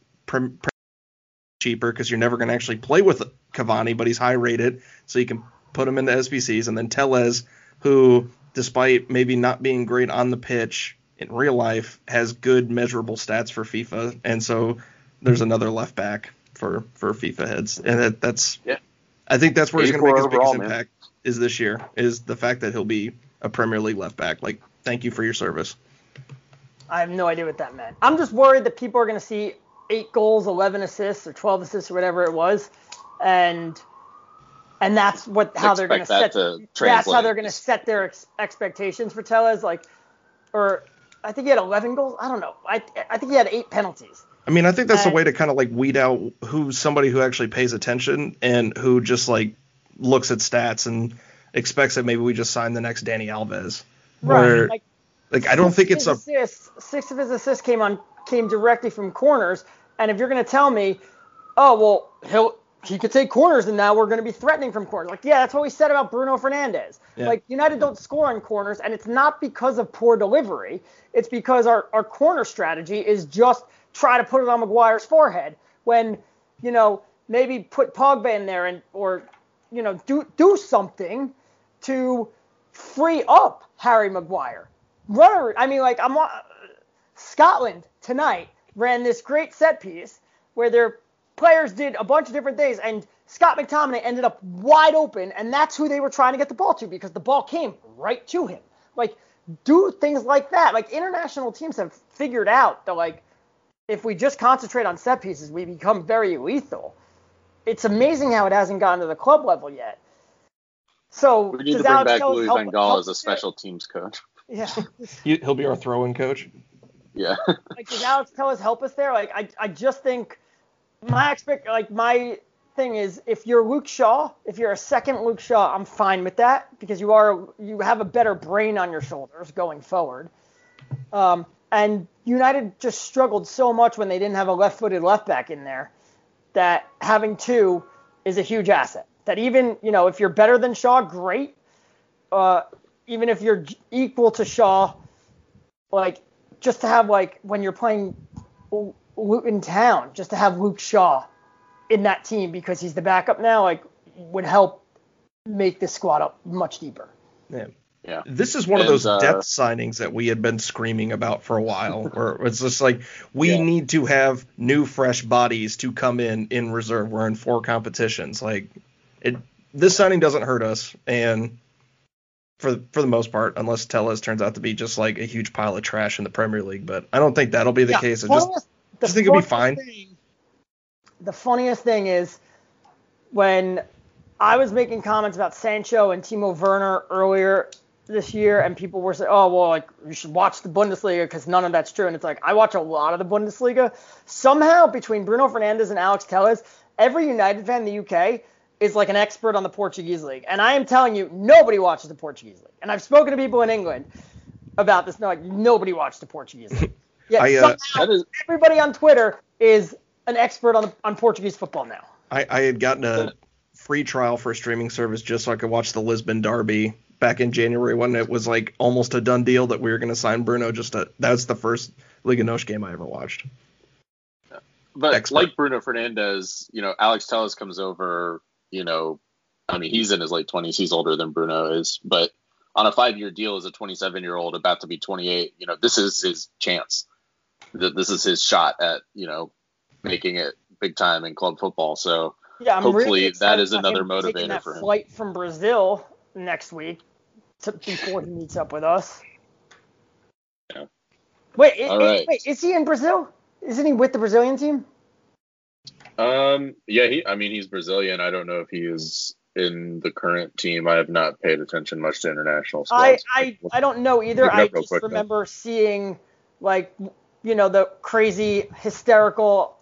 cheaper, because you're never going to actually play with Cavani, but he's high rated, so you can put him into SBCs. And then Telles, who, despite maybe not being great on the pitch in real life, has good measurable stats for FIFA, and so there's another left back for FIFA heads, and that's yeah. I think that's where he's going to make his biggest impact is this year, is the fact that he'll be a Premier League left back. Like, Thank you for your service. I have no idea what that meant. I'm just worried that people are going to see 8 goals, 11 assists, or 12 assists, or whatever it was, and that's what how they're going to set. That's how they're going to set their expectations for Telles. Like, or I think he had 11 goals. I don't know. I think he had 8 penalties. I mean, I think that's a way to kind of like weed out who's somebody who actually pays attention and who just like looks at stats and expects that maybe we just sign the next Dani Alves. Right. Where, like I don't think it's six of his assists came directly from corners. And if you're going to tell me, oh, well, he could take corners and now we're going to be threatening from corners. Like, yeah, that's what we said about Bruno Fernandes. Yeah. Like, United don't score on corners, and it's not because of poor delivery. It's because our corner strategy is just try to put it on Maguire's forehead when, you know, maybe put Pogba in there and or, you know, do something to free up Harry Maguire. I mean, like, Scotland tonight ran this great set piece where their players did a bunch of different things, and Scott McTominay ended up wide open, and that's who they were trying to get the ball to because the ball came right to him. Like, do things like that. Like, international teams have figured out that, like, if we just concentrate on set pieces, we become very lethal. It's amazing how it hasn't gotten to the club level yet. So we need to bring back Louis Van Gaal as a special teams coach. Yeah, he'll be our throw-in coach. Yeah. Like, does Alex Telles help us there? Like, I just think my thing is, if you're Luke Shaw, if you're a second Luke Shaw, I'm fine with that because you have a better brain on your shoulders going forward. And United just struggled so much when they didn't have a left-footed left back in there that having 2 is a huge asset. That even, you know, if you're better than Shaw, great. Even if you're equal to Shaw, like, just to have, like, when you're playing Luton Town, just to have Luke Shaw in that team because he's the backup now, like, would help make this squad up much deeper. Yeah. Yeah. This is one of those depth signings that we had been screaming about for a while, where it's just like, we need to have new, fresh bodies to come in reserve. We're in 4 competitions. Like, this signing doesn't hurt us, and for the most part, unless Telles turns out to be just like a huge pile of trash in the Premier League. But I don't think that'll be the case. I just think it'll be fine. The funniest thing is when I was making comments about Sancho and Timo Werner earlier this year, and people were saying, oh, well, like, you should watch the Bundesliga because none of that's true. And it's like, I watch a lot of the Bundesliga. Somehow, between Bruno Fernandes and Alex Telles, every United fan in the UK is like an expert on the Portuguese league. And I am telling you, nobody watches the Portuguese league. And I've spoken to people in England about this. Like, nobody watches the Portuguese league. Yet everybody on Twitter is an expert on Portuguese football now. I had gotten a free trial for a streaming service just so I could watch the Lisbon Derby back in January when it was like almost a done deal that we were going to sign Bruno. That's the first Liga NOS game I ever watched. But like Bruno Fernandes, you know, Alex Telles comes over. You know, I mean, he's in his late 20s. He's older than Bruno is. But on a 5-year deal as a 27-year-old about to be 28, you know, this is his chance. This is his shot at, you know, making it big time in club football. So yeah, hopefully that is another motivator for him. Flight from Brazil next week before he meets up with us. Yeah. Wait, is he in Brazil? Isn't he with the Brazilian team? Yeah, he's Brazilian. I don't know if he is in the current team. I have not paid attention much to international squads. I don't know either. I just remember seeing, like, you know, the crazy, hysterical,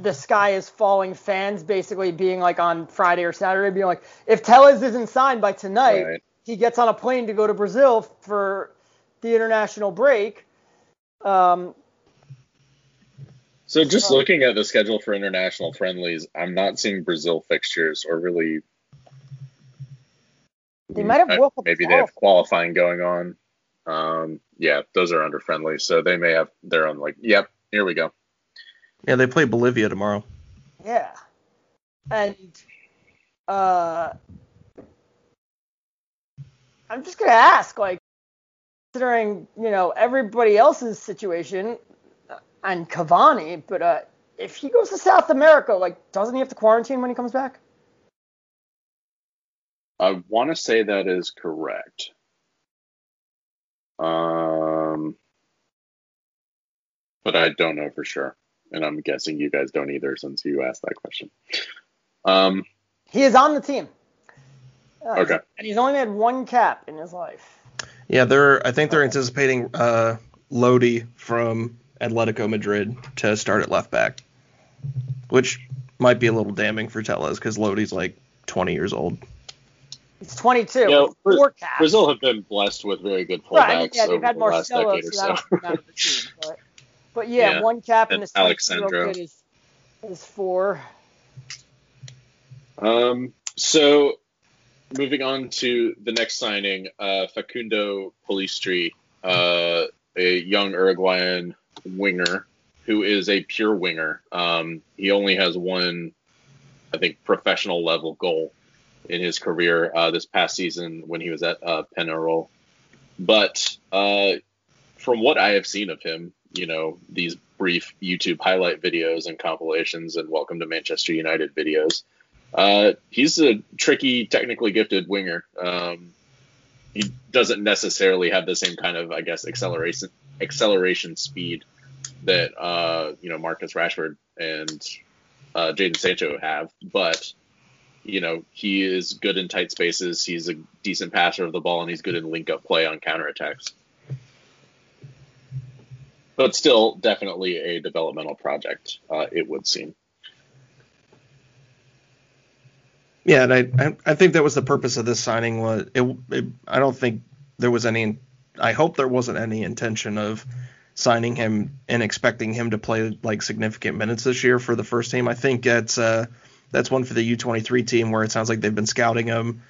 the sky is falling fans basically being, like, on Friday or Saturday being like, if Telles isn't signed by tonight, he gets on a plane to go to Brazil for the international break. So just looking at the schedule for international friendlies, I'm not seeing Brazil fixtures or really. They might have maybe they have qualifying going on. Yeah, those are under friendly, so they may have their own. Like, yep, here we go. Yeah, they play Bolivia tomorrow. Yeah, and I'm just gonna ask, like, considering, you know, everybody else's situation. And Cavani, but if he goes to South America, like, doesn't he have to quarantine when he comes back? I want to say that is correct. But I don't know for sure. And I'm guessing you guys don't either since you asked that question. He is on the team. Okay. And he's only had one cap in his life. Yeah, I think they're anticipating Lodi from Atletico Madrid to start at left back, which might be a little damning for Telles because Lodi's like 20 years old. He's 22. You know, Brazil have been blessed with very good fullbacks over had the last decade or so. But yeah, one cap in the Alexandro is four. So moving on to the next signing, Facundo Pellistri, a young Uruguayan winger who is a pure winger. He only has one, I think, professional level goal in his career this past season when he was at Peñarol. But from what I have seen of him, you know, these brief YouTube highlight videos and compilations and Welcome to Manchester United videos, he's a tricky, technically gifted winger. He doesn't necessarily have the same kind of, I guess, acceleration speed that you know, Marcus Rashford and Jadon Sancho have, but you know, he is good in tight spaces. He's a decent passer of the ball, and he's good in link-up play on counterattacks. But still, definitely a developmental project, it would seem. Yeah, and I think that was the purpose of this signing. I don't think there was any. I hope there wasn't any intention of signing him and expecting him to play like significant minutes this year for the first team. I think that's one for the U23 team where it sounds like they've been scouting him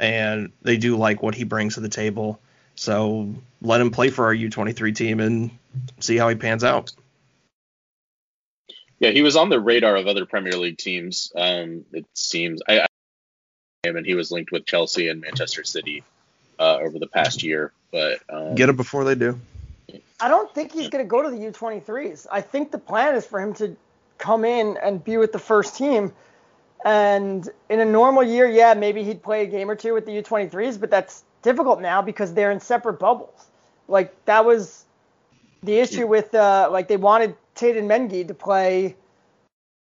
and they do like what he brings to the table. So let him play for our U23 team and see how he pans out. Yeah, he was on the radar of other Premier League teams. It seems and he was linked with Chelsea and Manchester City over the past year. But get him before they do. I don't think he's going to go to the U23s. I think the plan is for him to come in and be with the first team. And in a normal year, yeah, maybe he'd play a game or two with the U23s, but that's difficult now because they're in separate bubbles. Like, that was the issue with, they wanted Tayden Mengi to play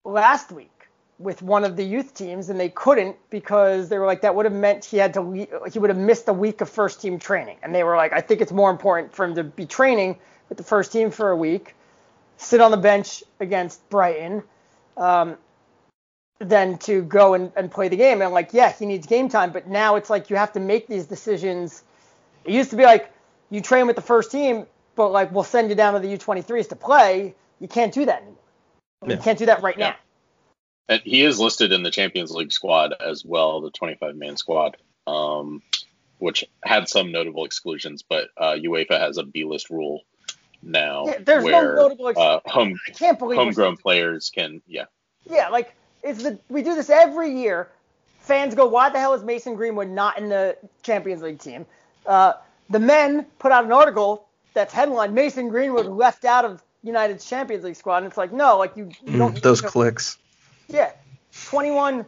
last week with one of the youth teams, and they couldn't because they were like, that would have meant he would have missed a week of first team training. And they were like, I think it's more important for him to be training with the first team for a week, sit on the bench against Brighton, than to go and play the game. And like, yeah, he needs game time, but now it's like you have to make these decisions. It used to be like you train with the first team, but like we'll send you down to the U23s to play. You can't do that anymore. Yeah. You can't do that right now. And he is listed in the Champions League squad as well, the 25-man squad, which had some notable exclusions, but UEFA has a B-list rule now where no notable homegrown players can, yeah. Yeah, like we do this every year. Fans go, why the hell is Mason Greenwood not in the Champions League team? The Men put out an article that's headlined, Mason Greenwood left out of United's Champions League squad, and it's like, no, like you don't. Those clicks. Yeah, 21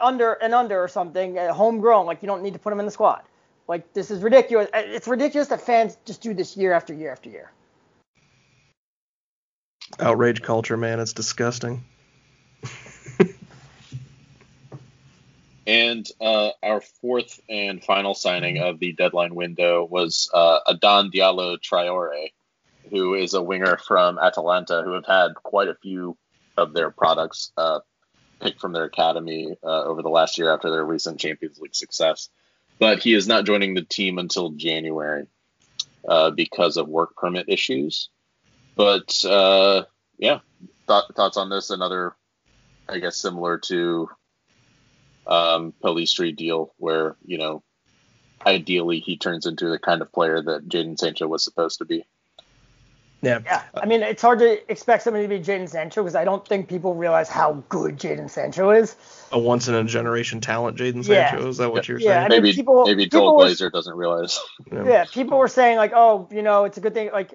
under or something, homegrown. Like, you don't need to put him in the squad. Like, this is ridiculous. It's ridiculous that fans just do this year after year after year. Outrage culture, man. It's disgusting. And our fourth and final signing of the deadline window was Amad Diallo Traore, who is a winger from Atalanta, who have had quite a few of their products picked from their academy over the last year after their recent Champions League success. But he is not joining the team until January because of work permit issues. But, yeah, thoughts on this? Another, I guess, similar to Pellistri deal where, you know, ideally he turns into the kind of player that Jadon Sancho was supposed to be. Yeah. I mean, it's hard to expect somebody to be Jadon Sancho because I don't think people realize how good Jadon Sancho is. A once-in-a-generation talent, Jadon Sancho? Is that what you're saying? I mean, maybe Joel Glazer doesn't realize. Yeah, people were saying, like, oh, you know, it's a good thing. Like,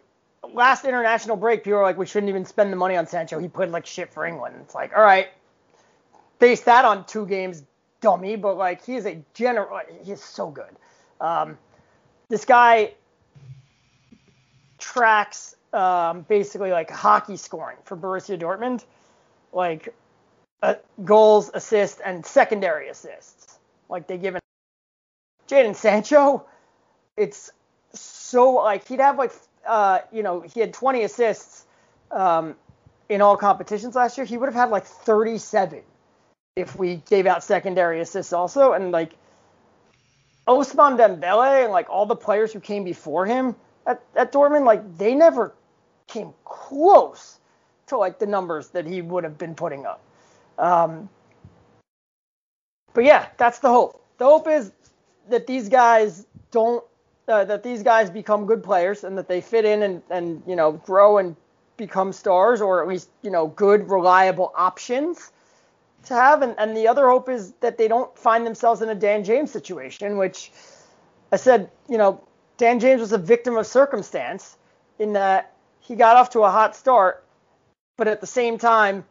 last international break, people were like, we shouldn't even spend the money on Sancho. He played like shit for England. It's like, all right, base that on two games, dummy. But, like, he is so good. this guy tracks basically like hockey scoring for Borussia Dortmund, like goals, assists, and secondary assists. Like they give it. Jadon Sancho, it's so like he'd have like he had 20 assists in all competitions last year. He would have had like 37 if we gave out secondary assists also, and like Ousmane Dembele and like all the players who came before him at Dortmund, like they never came close to like the numbers that he would have been putting up. But yeah, that's the hope. The hope is that these guys become good players and that they fit in and you know grow and become stars, or at least you know good reliable options to have. And the other hope is that they don't find themselves in a Dan James situation, which I said, you know, Dan James was a victim of circumstance in that he got off to a hot start, but at the same time,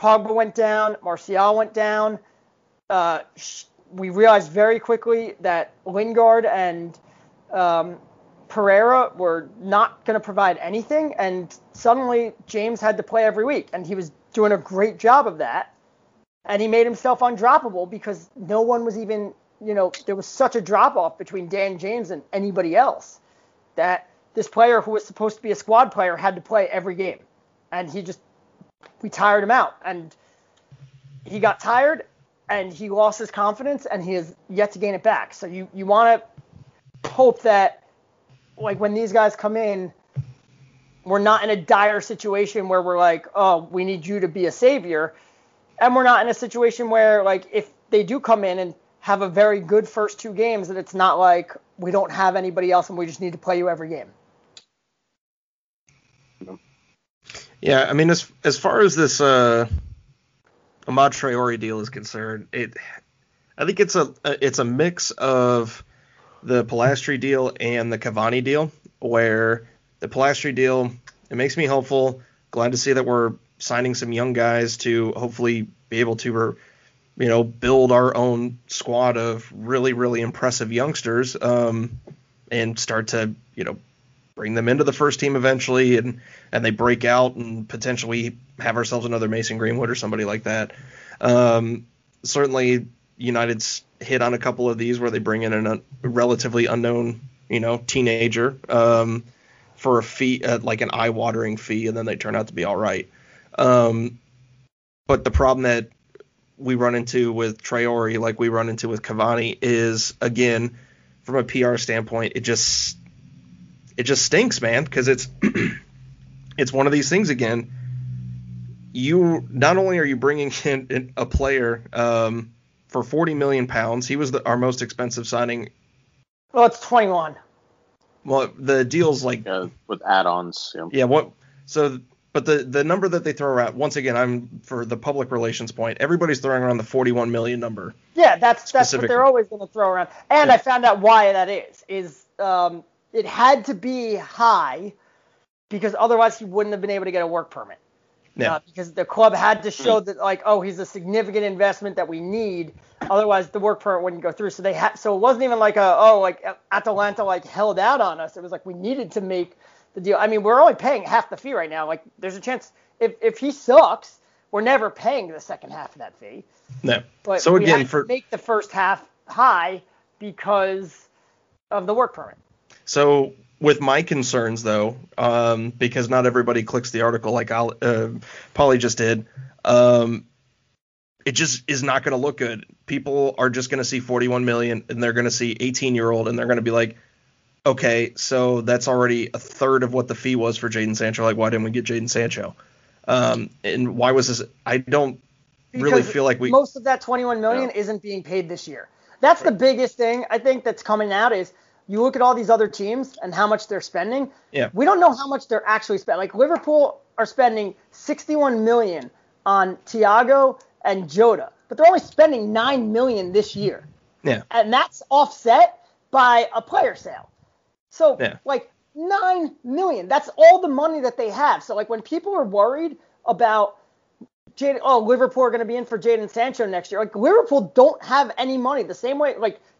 Pogba went down, Martial went down. We realized very quickly that Lingard and Pereira were not going to provide anything, and suddenly James had to play every week, and he was doing a great job of that, and he made himself undroppable because no one was even, you know, there was such a drop-off between Dan James and anybody else that this player who was supposed to be a squad player had to play every game, and we tired him out, and he got tired, and he lost his confidence, and he has yet to gain it back. So you want to hope that, like, when these guys come in, we're not in a dire situation where we're like, oh, we need you to be a savior. And we're not in a situation where, like, if they do come in and have a very good first two games, that it's not like we don't have anybody else and we just need to play you every game. Yeah, I mean, as far as this Amad Traore deal is concerned, I think it's a mix of the Pellistri deal and the Cavani deal, where the Pellistri deal, it makes me hopeful. Glad to see that we're signing some young guys to hopefully be able to, you know, build our own squad of really, really impressive youngsters and start to, you know, bring them into the first team eventually and they break out and potentially have ourselves another Mason Greenwood or somebody like that. Certainly United's hit on a couple of these where they bring in a relatively unknown, you know, teenager for a fee, like an eye-watering fee, and then they turn out to be all right. But the problem that we run into with Traore, like we run into with Cavani, is, again, from a PR standpoint, it just stinks, man, because it's one of these things again. You not only are you bringing in a player for 40 million pounds, he was our most expensive signing. Well, it's 21. Well, the deal's like... Yeah, with add-ons. Yeah. But the number that they throw around, once again, for the public relations point, everybody's throwing around the 41 million number. Yeah, that's what they're always going to throw around. And yeah. I found out why that is it had to be high because otherwise he wouldn't have been able to get a work permit. Yeah. Because the club had to show that, like, oh, he's a significant investment that we need. Otherwise, the work permit wouldn't go through. So so it wasn't even like Atalanta like held out on us. It was like we needed to make the deal. I mean, we're only paying half the fee right now. Like, there's a chance if he sucks, we're never paying the second half of that fee. No. But so again, to make the first half high because of the work permit. So with my concerns, though, because not everybody clicks the article like Pauly just did, it just is not going to look good. People are just going to see 41 million and they're going to see 18-year-old and they're going to be like, okay, so that's already a third of what the fee was for Jadon Sancho. Like, why didn't we get Jadon Sancho? And why was this? I don't really feel like we... Most of that 21 million isn't being paid this year. That's right. The biggest thing I think that's coming out is... You look at all these other teams and how much they're spending. Yeah. We don't know how much they're actually spending. Like Liverpool are spending 61 million on Thiago and Jota, but they're only spending 9 million this year. Yeah. And that's offset by a player sale. So like 9 million, that's all the money that they have. So like when people are worried about Liverpool are going to be in for Jadon Sancho next year. Like, Liverpool don't have any money. The same way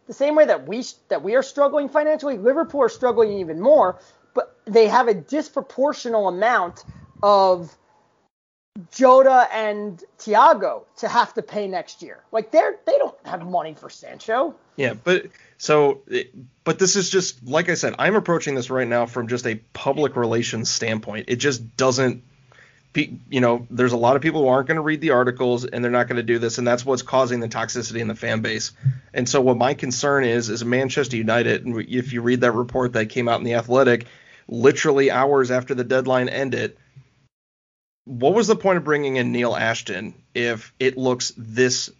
that we are struggling financially, Liverpool are struggling even more. But they have a disproportional amount of Jota and Thiago to have to pay next year. Like, they don't have money for Sancho. Yeah, but this is just, like I said, I'm approaching this right now from just a public relations standpoint. It just doesn't, you know, there's a lot of people who aren't going to read the articles, and they're not going to do this, and that's what's causing the toxicity in the fan base. And so what my concern is Manchester United, and if you read that report that came out in The Athletic, literally hours after the deadline ended, what was the point of bringing in Neil Ashton if it looks this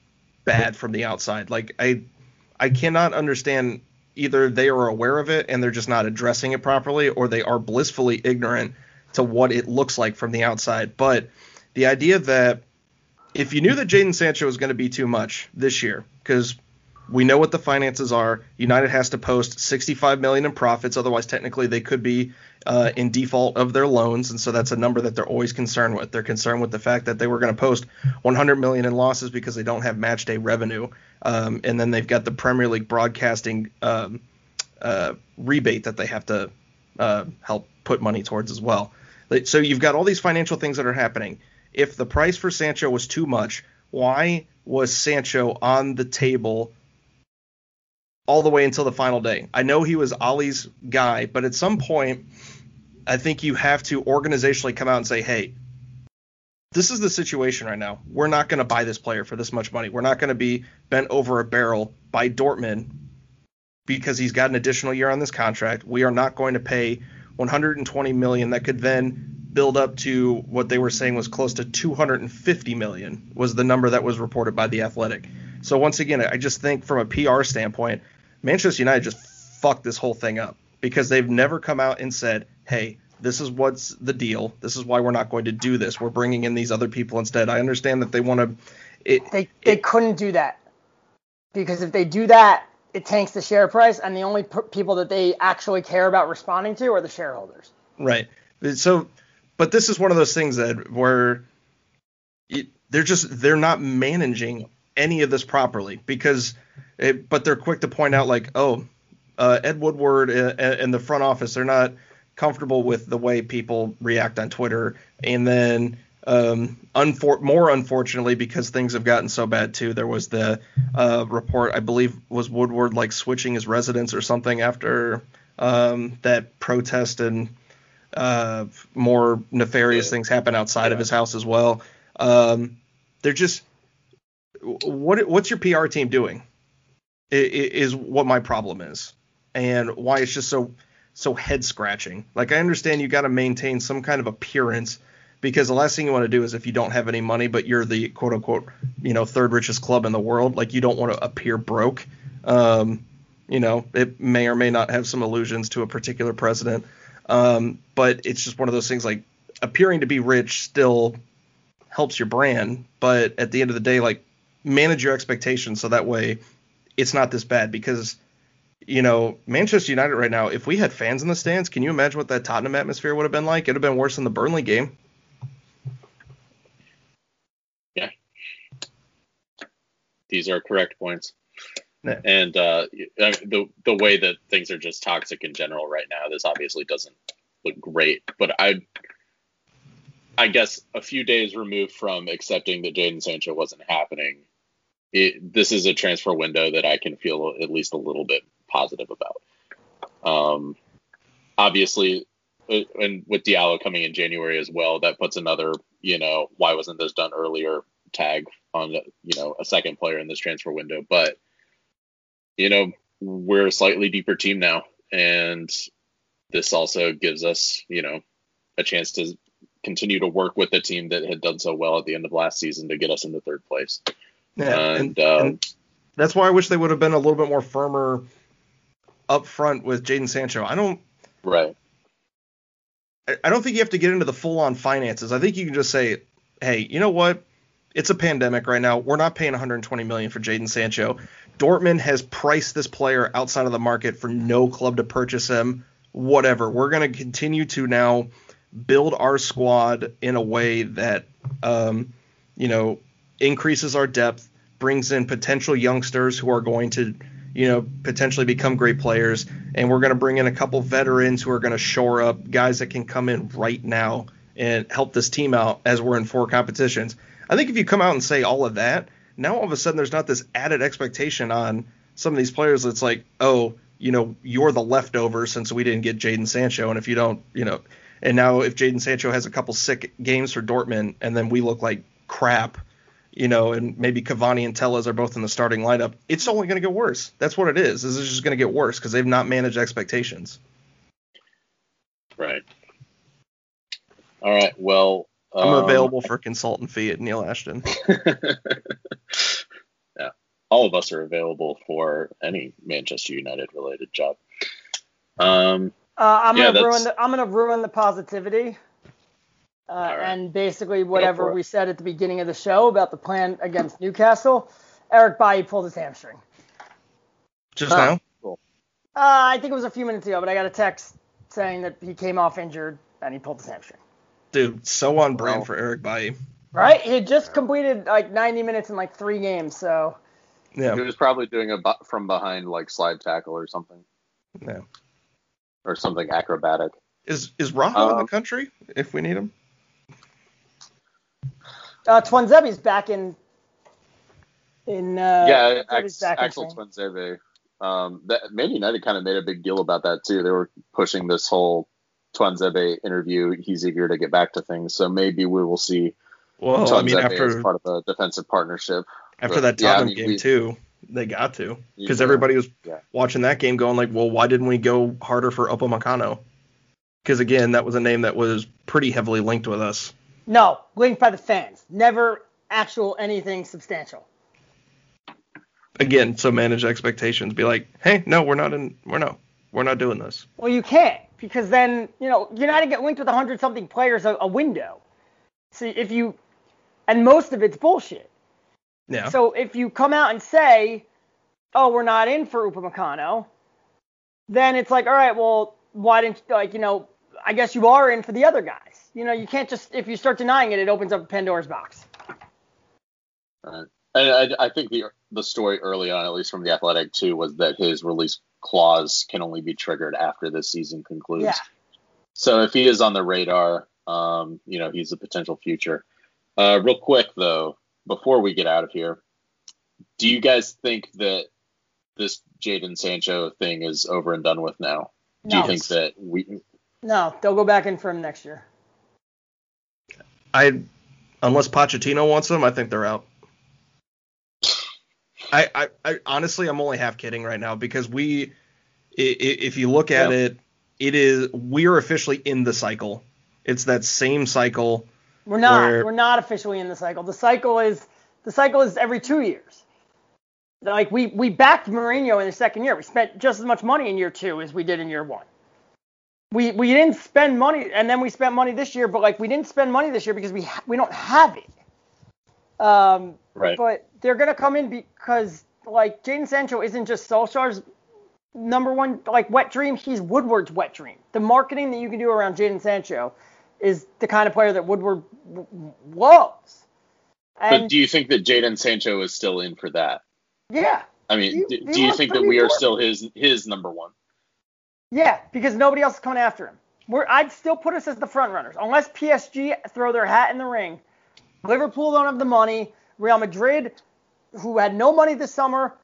bad from the outside? Like, I cannot understand. Either they are aware of it and they're just not addressing it properly, or they are blissfully ignorant to what it looks like from the outside. But the idea that if you knew that Jadon Sancho was going to be too much this year, because we know what the finances are, United has to post $65 million in profits. Otherwise, technically, they could be in default of their loans, and so that's a number that they're always concerned with. They're concerned with the fact that they were going to post $100 million in losses because they don't have match day revenue, and then they've got the Premier League broadcasting rebate that they have to help put money towards as well. So you've got all these financial things that are happening. If the price for Sancho was too much, why was Sancho on the table all the way until the final day? I know he was Ollie's guy, but at some point, I think you have to organizationally come out and say, hey, this is the situation right now. We're not going to buy this player for this much money. We're not going to be bent over a barrel by Dortmund because he's got an additional year on this contract. We are not going to pay $120 million that could then build up to what they were saying was close to $250 million was the number that was reported by The Athletic. So once again, I just think from a PR standpoint, Manchester United just fucked this whole thing up because they've never come out and said, hey, this is what's the deal. This is why we're not going to do this. We're bringing in these other people instead. I understand that they want to. They couldn't do that because if they do that, it tanks the share price. And the only people that they actually care about responding to are the shareholders. Right. So, but this is one of those things that where they're not managing any of this properly but they're quick to point out like, Ed Woodward and the front office, they're not comfortable with the way people react on Twitter. And then more unfortunately, because things have gotten so bad too, there was the report, I believe was Woodward like switching his residence or something after that protest and more nefarious things happen outside of his house as well. They're just, What's your PR team doing is what my problem is, and why it's just so head scratching. Like, I understand you got to maintain some kind of appearance because the last thing you want to do is if you don't have any money, but you're the quote unquote, you know, third richest club in the world. Like, you don't want to appear broke. You know, it may or may not have some allusions to a particular president. But it's just one of those things, like, appearing to be rich still helps your brand. But at the end of the day, like, manage your expectations so that way it's not this bad because, you know, Manchester United right now, if we had fans in the stands, can you imagine what that Tottenham atmosphere would have been like? It would have been worse than the Burnley game. Yeah. These are correct points. Yeah. And the way that things are just toxic in general right now, this obviously doesn't look great. But I guess a few days removed from accepting that Jadon Sancho wasn't happening, this is a transfer window that I can feel at least a little bit positive about. Obviously, and with Diallo coming in January as well, that puts another, you know, why wasn't this done earlier tag on, you know, a second player in this transfer window. But, you know, we're a slightly deeper team now, and this also gives us, you know, a chance to continue to work with the team that had done so well at the end of last season to get us into third place. Yeah, and that's why I wish they would have been a little bit more firmer up front with Jadon Sancho. I don't think you have to get into the full on finances. I think you can just say, hey, you know what? It's a pandemic right now. We're not paying $120 million for Jadon Sancho. Dortmund has priced this player outside of the market for no club to purchase him. Whatever. We're going to continue to now build our squad in a way that you know, increases our depth, brings in potential youngsters who are going to, you know, potentially become great players. And we're going to bring in a couple veterans who are going to shore up guys that can come in right now and help this team out as we're in four competitions. I think if you come out and say all of that, now all of a sudden there's not this added expectation on some of these players that's like, oh, you know, you're the leftover since we didn't get Jadon Sancho. And if you don't, you know, and now if Jadon Sancho has a couple sick games for Dortmund and then we look like crap, you know, and maybe Cavani and Telles are both in the starting lineup, it's only going to get worse. That's what it is. This is just going to get worse because they've not managed expectations. Right. All right. Well, I'm available for a consultant fee at Neil Ashton. Yeah. All of us are available for any Manchester United related job. I'm gonna ruin the positivity. Right. And basically whatever we said at the beginning of the show about the plan against Newcastle, Eric Bailly pulled his hamstring. Just now? Cool. I think it was a few minutes ago, but I got a text saying that he came off injured and he pulled his hamstring. Dude, so on brand for Eric Bailly. Right? He had just completed like 90 minutes in like 3 games, so. Yeah. He was probably doing a from behind like slide tackle or something. Yeah. Or something acrobatic. Is Rafa in the country if we need him? Twanzebe's back in yeah, Axel Twanzebe. Man United kind of made a big deal about that too. They were pushing this whole Twanzebe interview. He's eager to get back to things, so maybe we will see. Well, Twanzebe as part of the defensive partnership. After that Tottenham game too, they got to because everybody was watching that game going like, well, why didn't we go harder for Upamecano? Because again, that was a name that was pretty heavily linked with us. No, linked by the fans. Never actual anything substantial. Again, so manage expectations. Be like, hey, no, we're not doing this. Well, you can't because then you know you're not gonna get linked with 100-something players a window. See if you, and most of it's bullshit. Yeah. So if you come out and say, oh, we're not in for Upamecano, then it's like, all right, well, why didn't like you know? I guess you are in for the other guys. You know, you can't just, if you start denying it, it opens up Pandora's box. I think the story early on, at least from The Athletic too, was that his release clause can only be triggered after this season concludes. Yeah. So if he is on the radar, you know, he's a potential future. Real quick though, before we get out of here, do you guys think that this Jadon Sancho thing is over and done with now? No. Do you think that we... No, they'll go back in for him next year. Unless Pochettino wants them, I think they're out. I honestly, I'm only half kidding right now because if you look at we're officially in the cycle. It's that same cycle. We're not officially in the cycle. The cycle is every 2 years. Like we backed Mourinho in the second year. We spent just as much money in year 2 as we did in year 1. We didn't spend money, and then we spent money this year, but, like, we didn't spend money this year because we don't have it. Right. But they're going to come in because, like, Jadon Sancho isn't just Solskjaer's number one, like, wet dream. He's Woodward's wet dream. The marketing that you can do around Jadon Sancho is the kind of player that Woodward loves. But do you think that Jadon Sancho is still in for that? Yeah. I mean, do you think that we are still his number one? Yeah, because nobody else is coming after him. I'd still put us as the front runners, unless PSG throw their hat in the ring. Liverpool don't have the money. Real Madrid, who had no money this summer,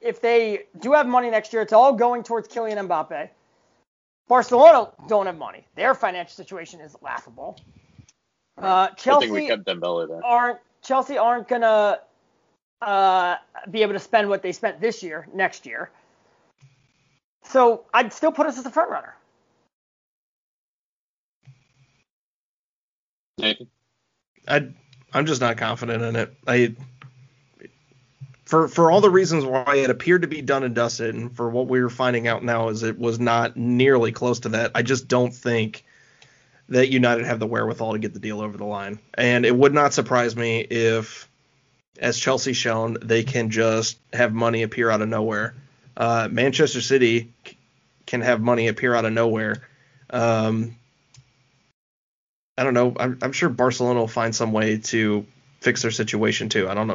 if they do have money next year, it's all going towards Kylian Mbappe. Barcelona don't have money. Their financial situation is laughable. Chelsea aren't going to be able to spend what they spent this year, next year. So I'd still put us as a front runner. Nathan? I'm just not confident in it. For all the reasons why it appeared to be done and dusted, and for what we were finding out now is it was not nearly close to that. I just don't think that United have the wherewithal to get the deal over the line. And it would not surprise me if, as Chelsea's shown, they can just have money appear out of nowhere. Manchester City can have money appear out of nowhere. I don't know. I'm sure Barcelona will find some way to fix their situation too. I don't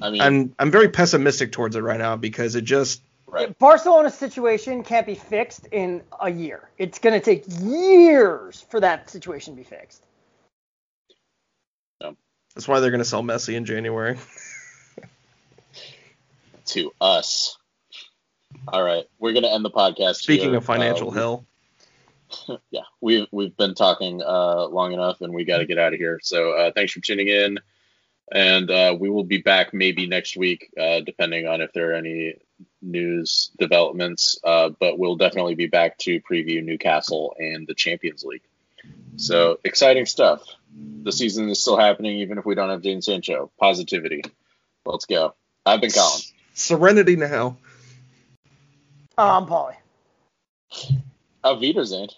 know. I'm very pessimistic towards it right now because it just. Right. Barcelona's situation can't be fixed in a year. It's going to take years for that situation to be fixed. No. That's why they're going to sell Messi in January. To us. All right, we're going to end the podcast. Speaking of financial hell. Yeah, we've been talking long enough, and we got to get out of here. So thanks for tuning in, and we will be back maybe next week, depending on if there are any news developments. But we'll definitely be back to preview Newcastle and the Champions League. So exciting stuff. The season is still happening, even if we don't have Jadon Sancho. Positivity. Let's go. I've been Colin. Serenity now. I'm Pauly. Auf Wiedersehen.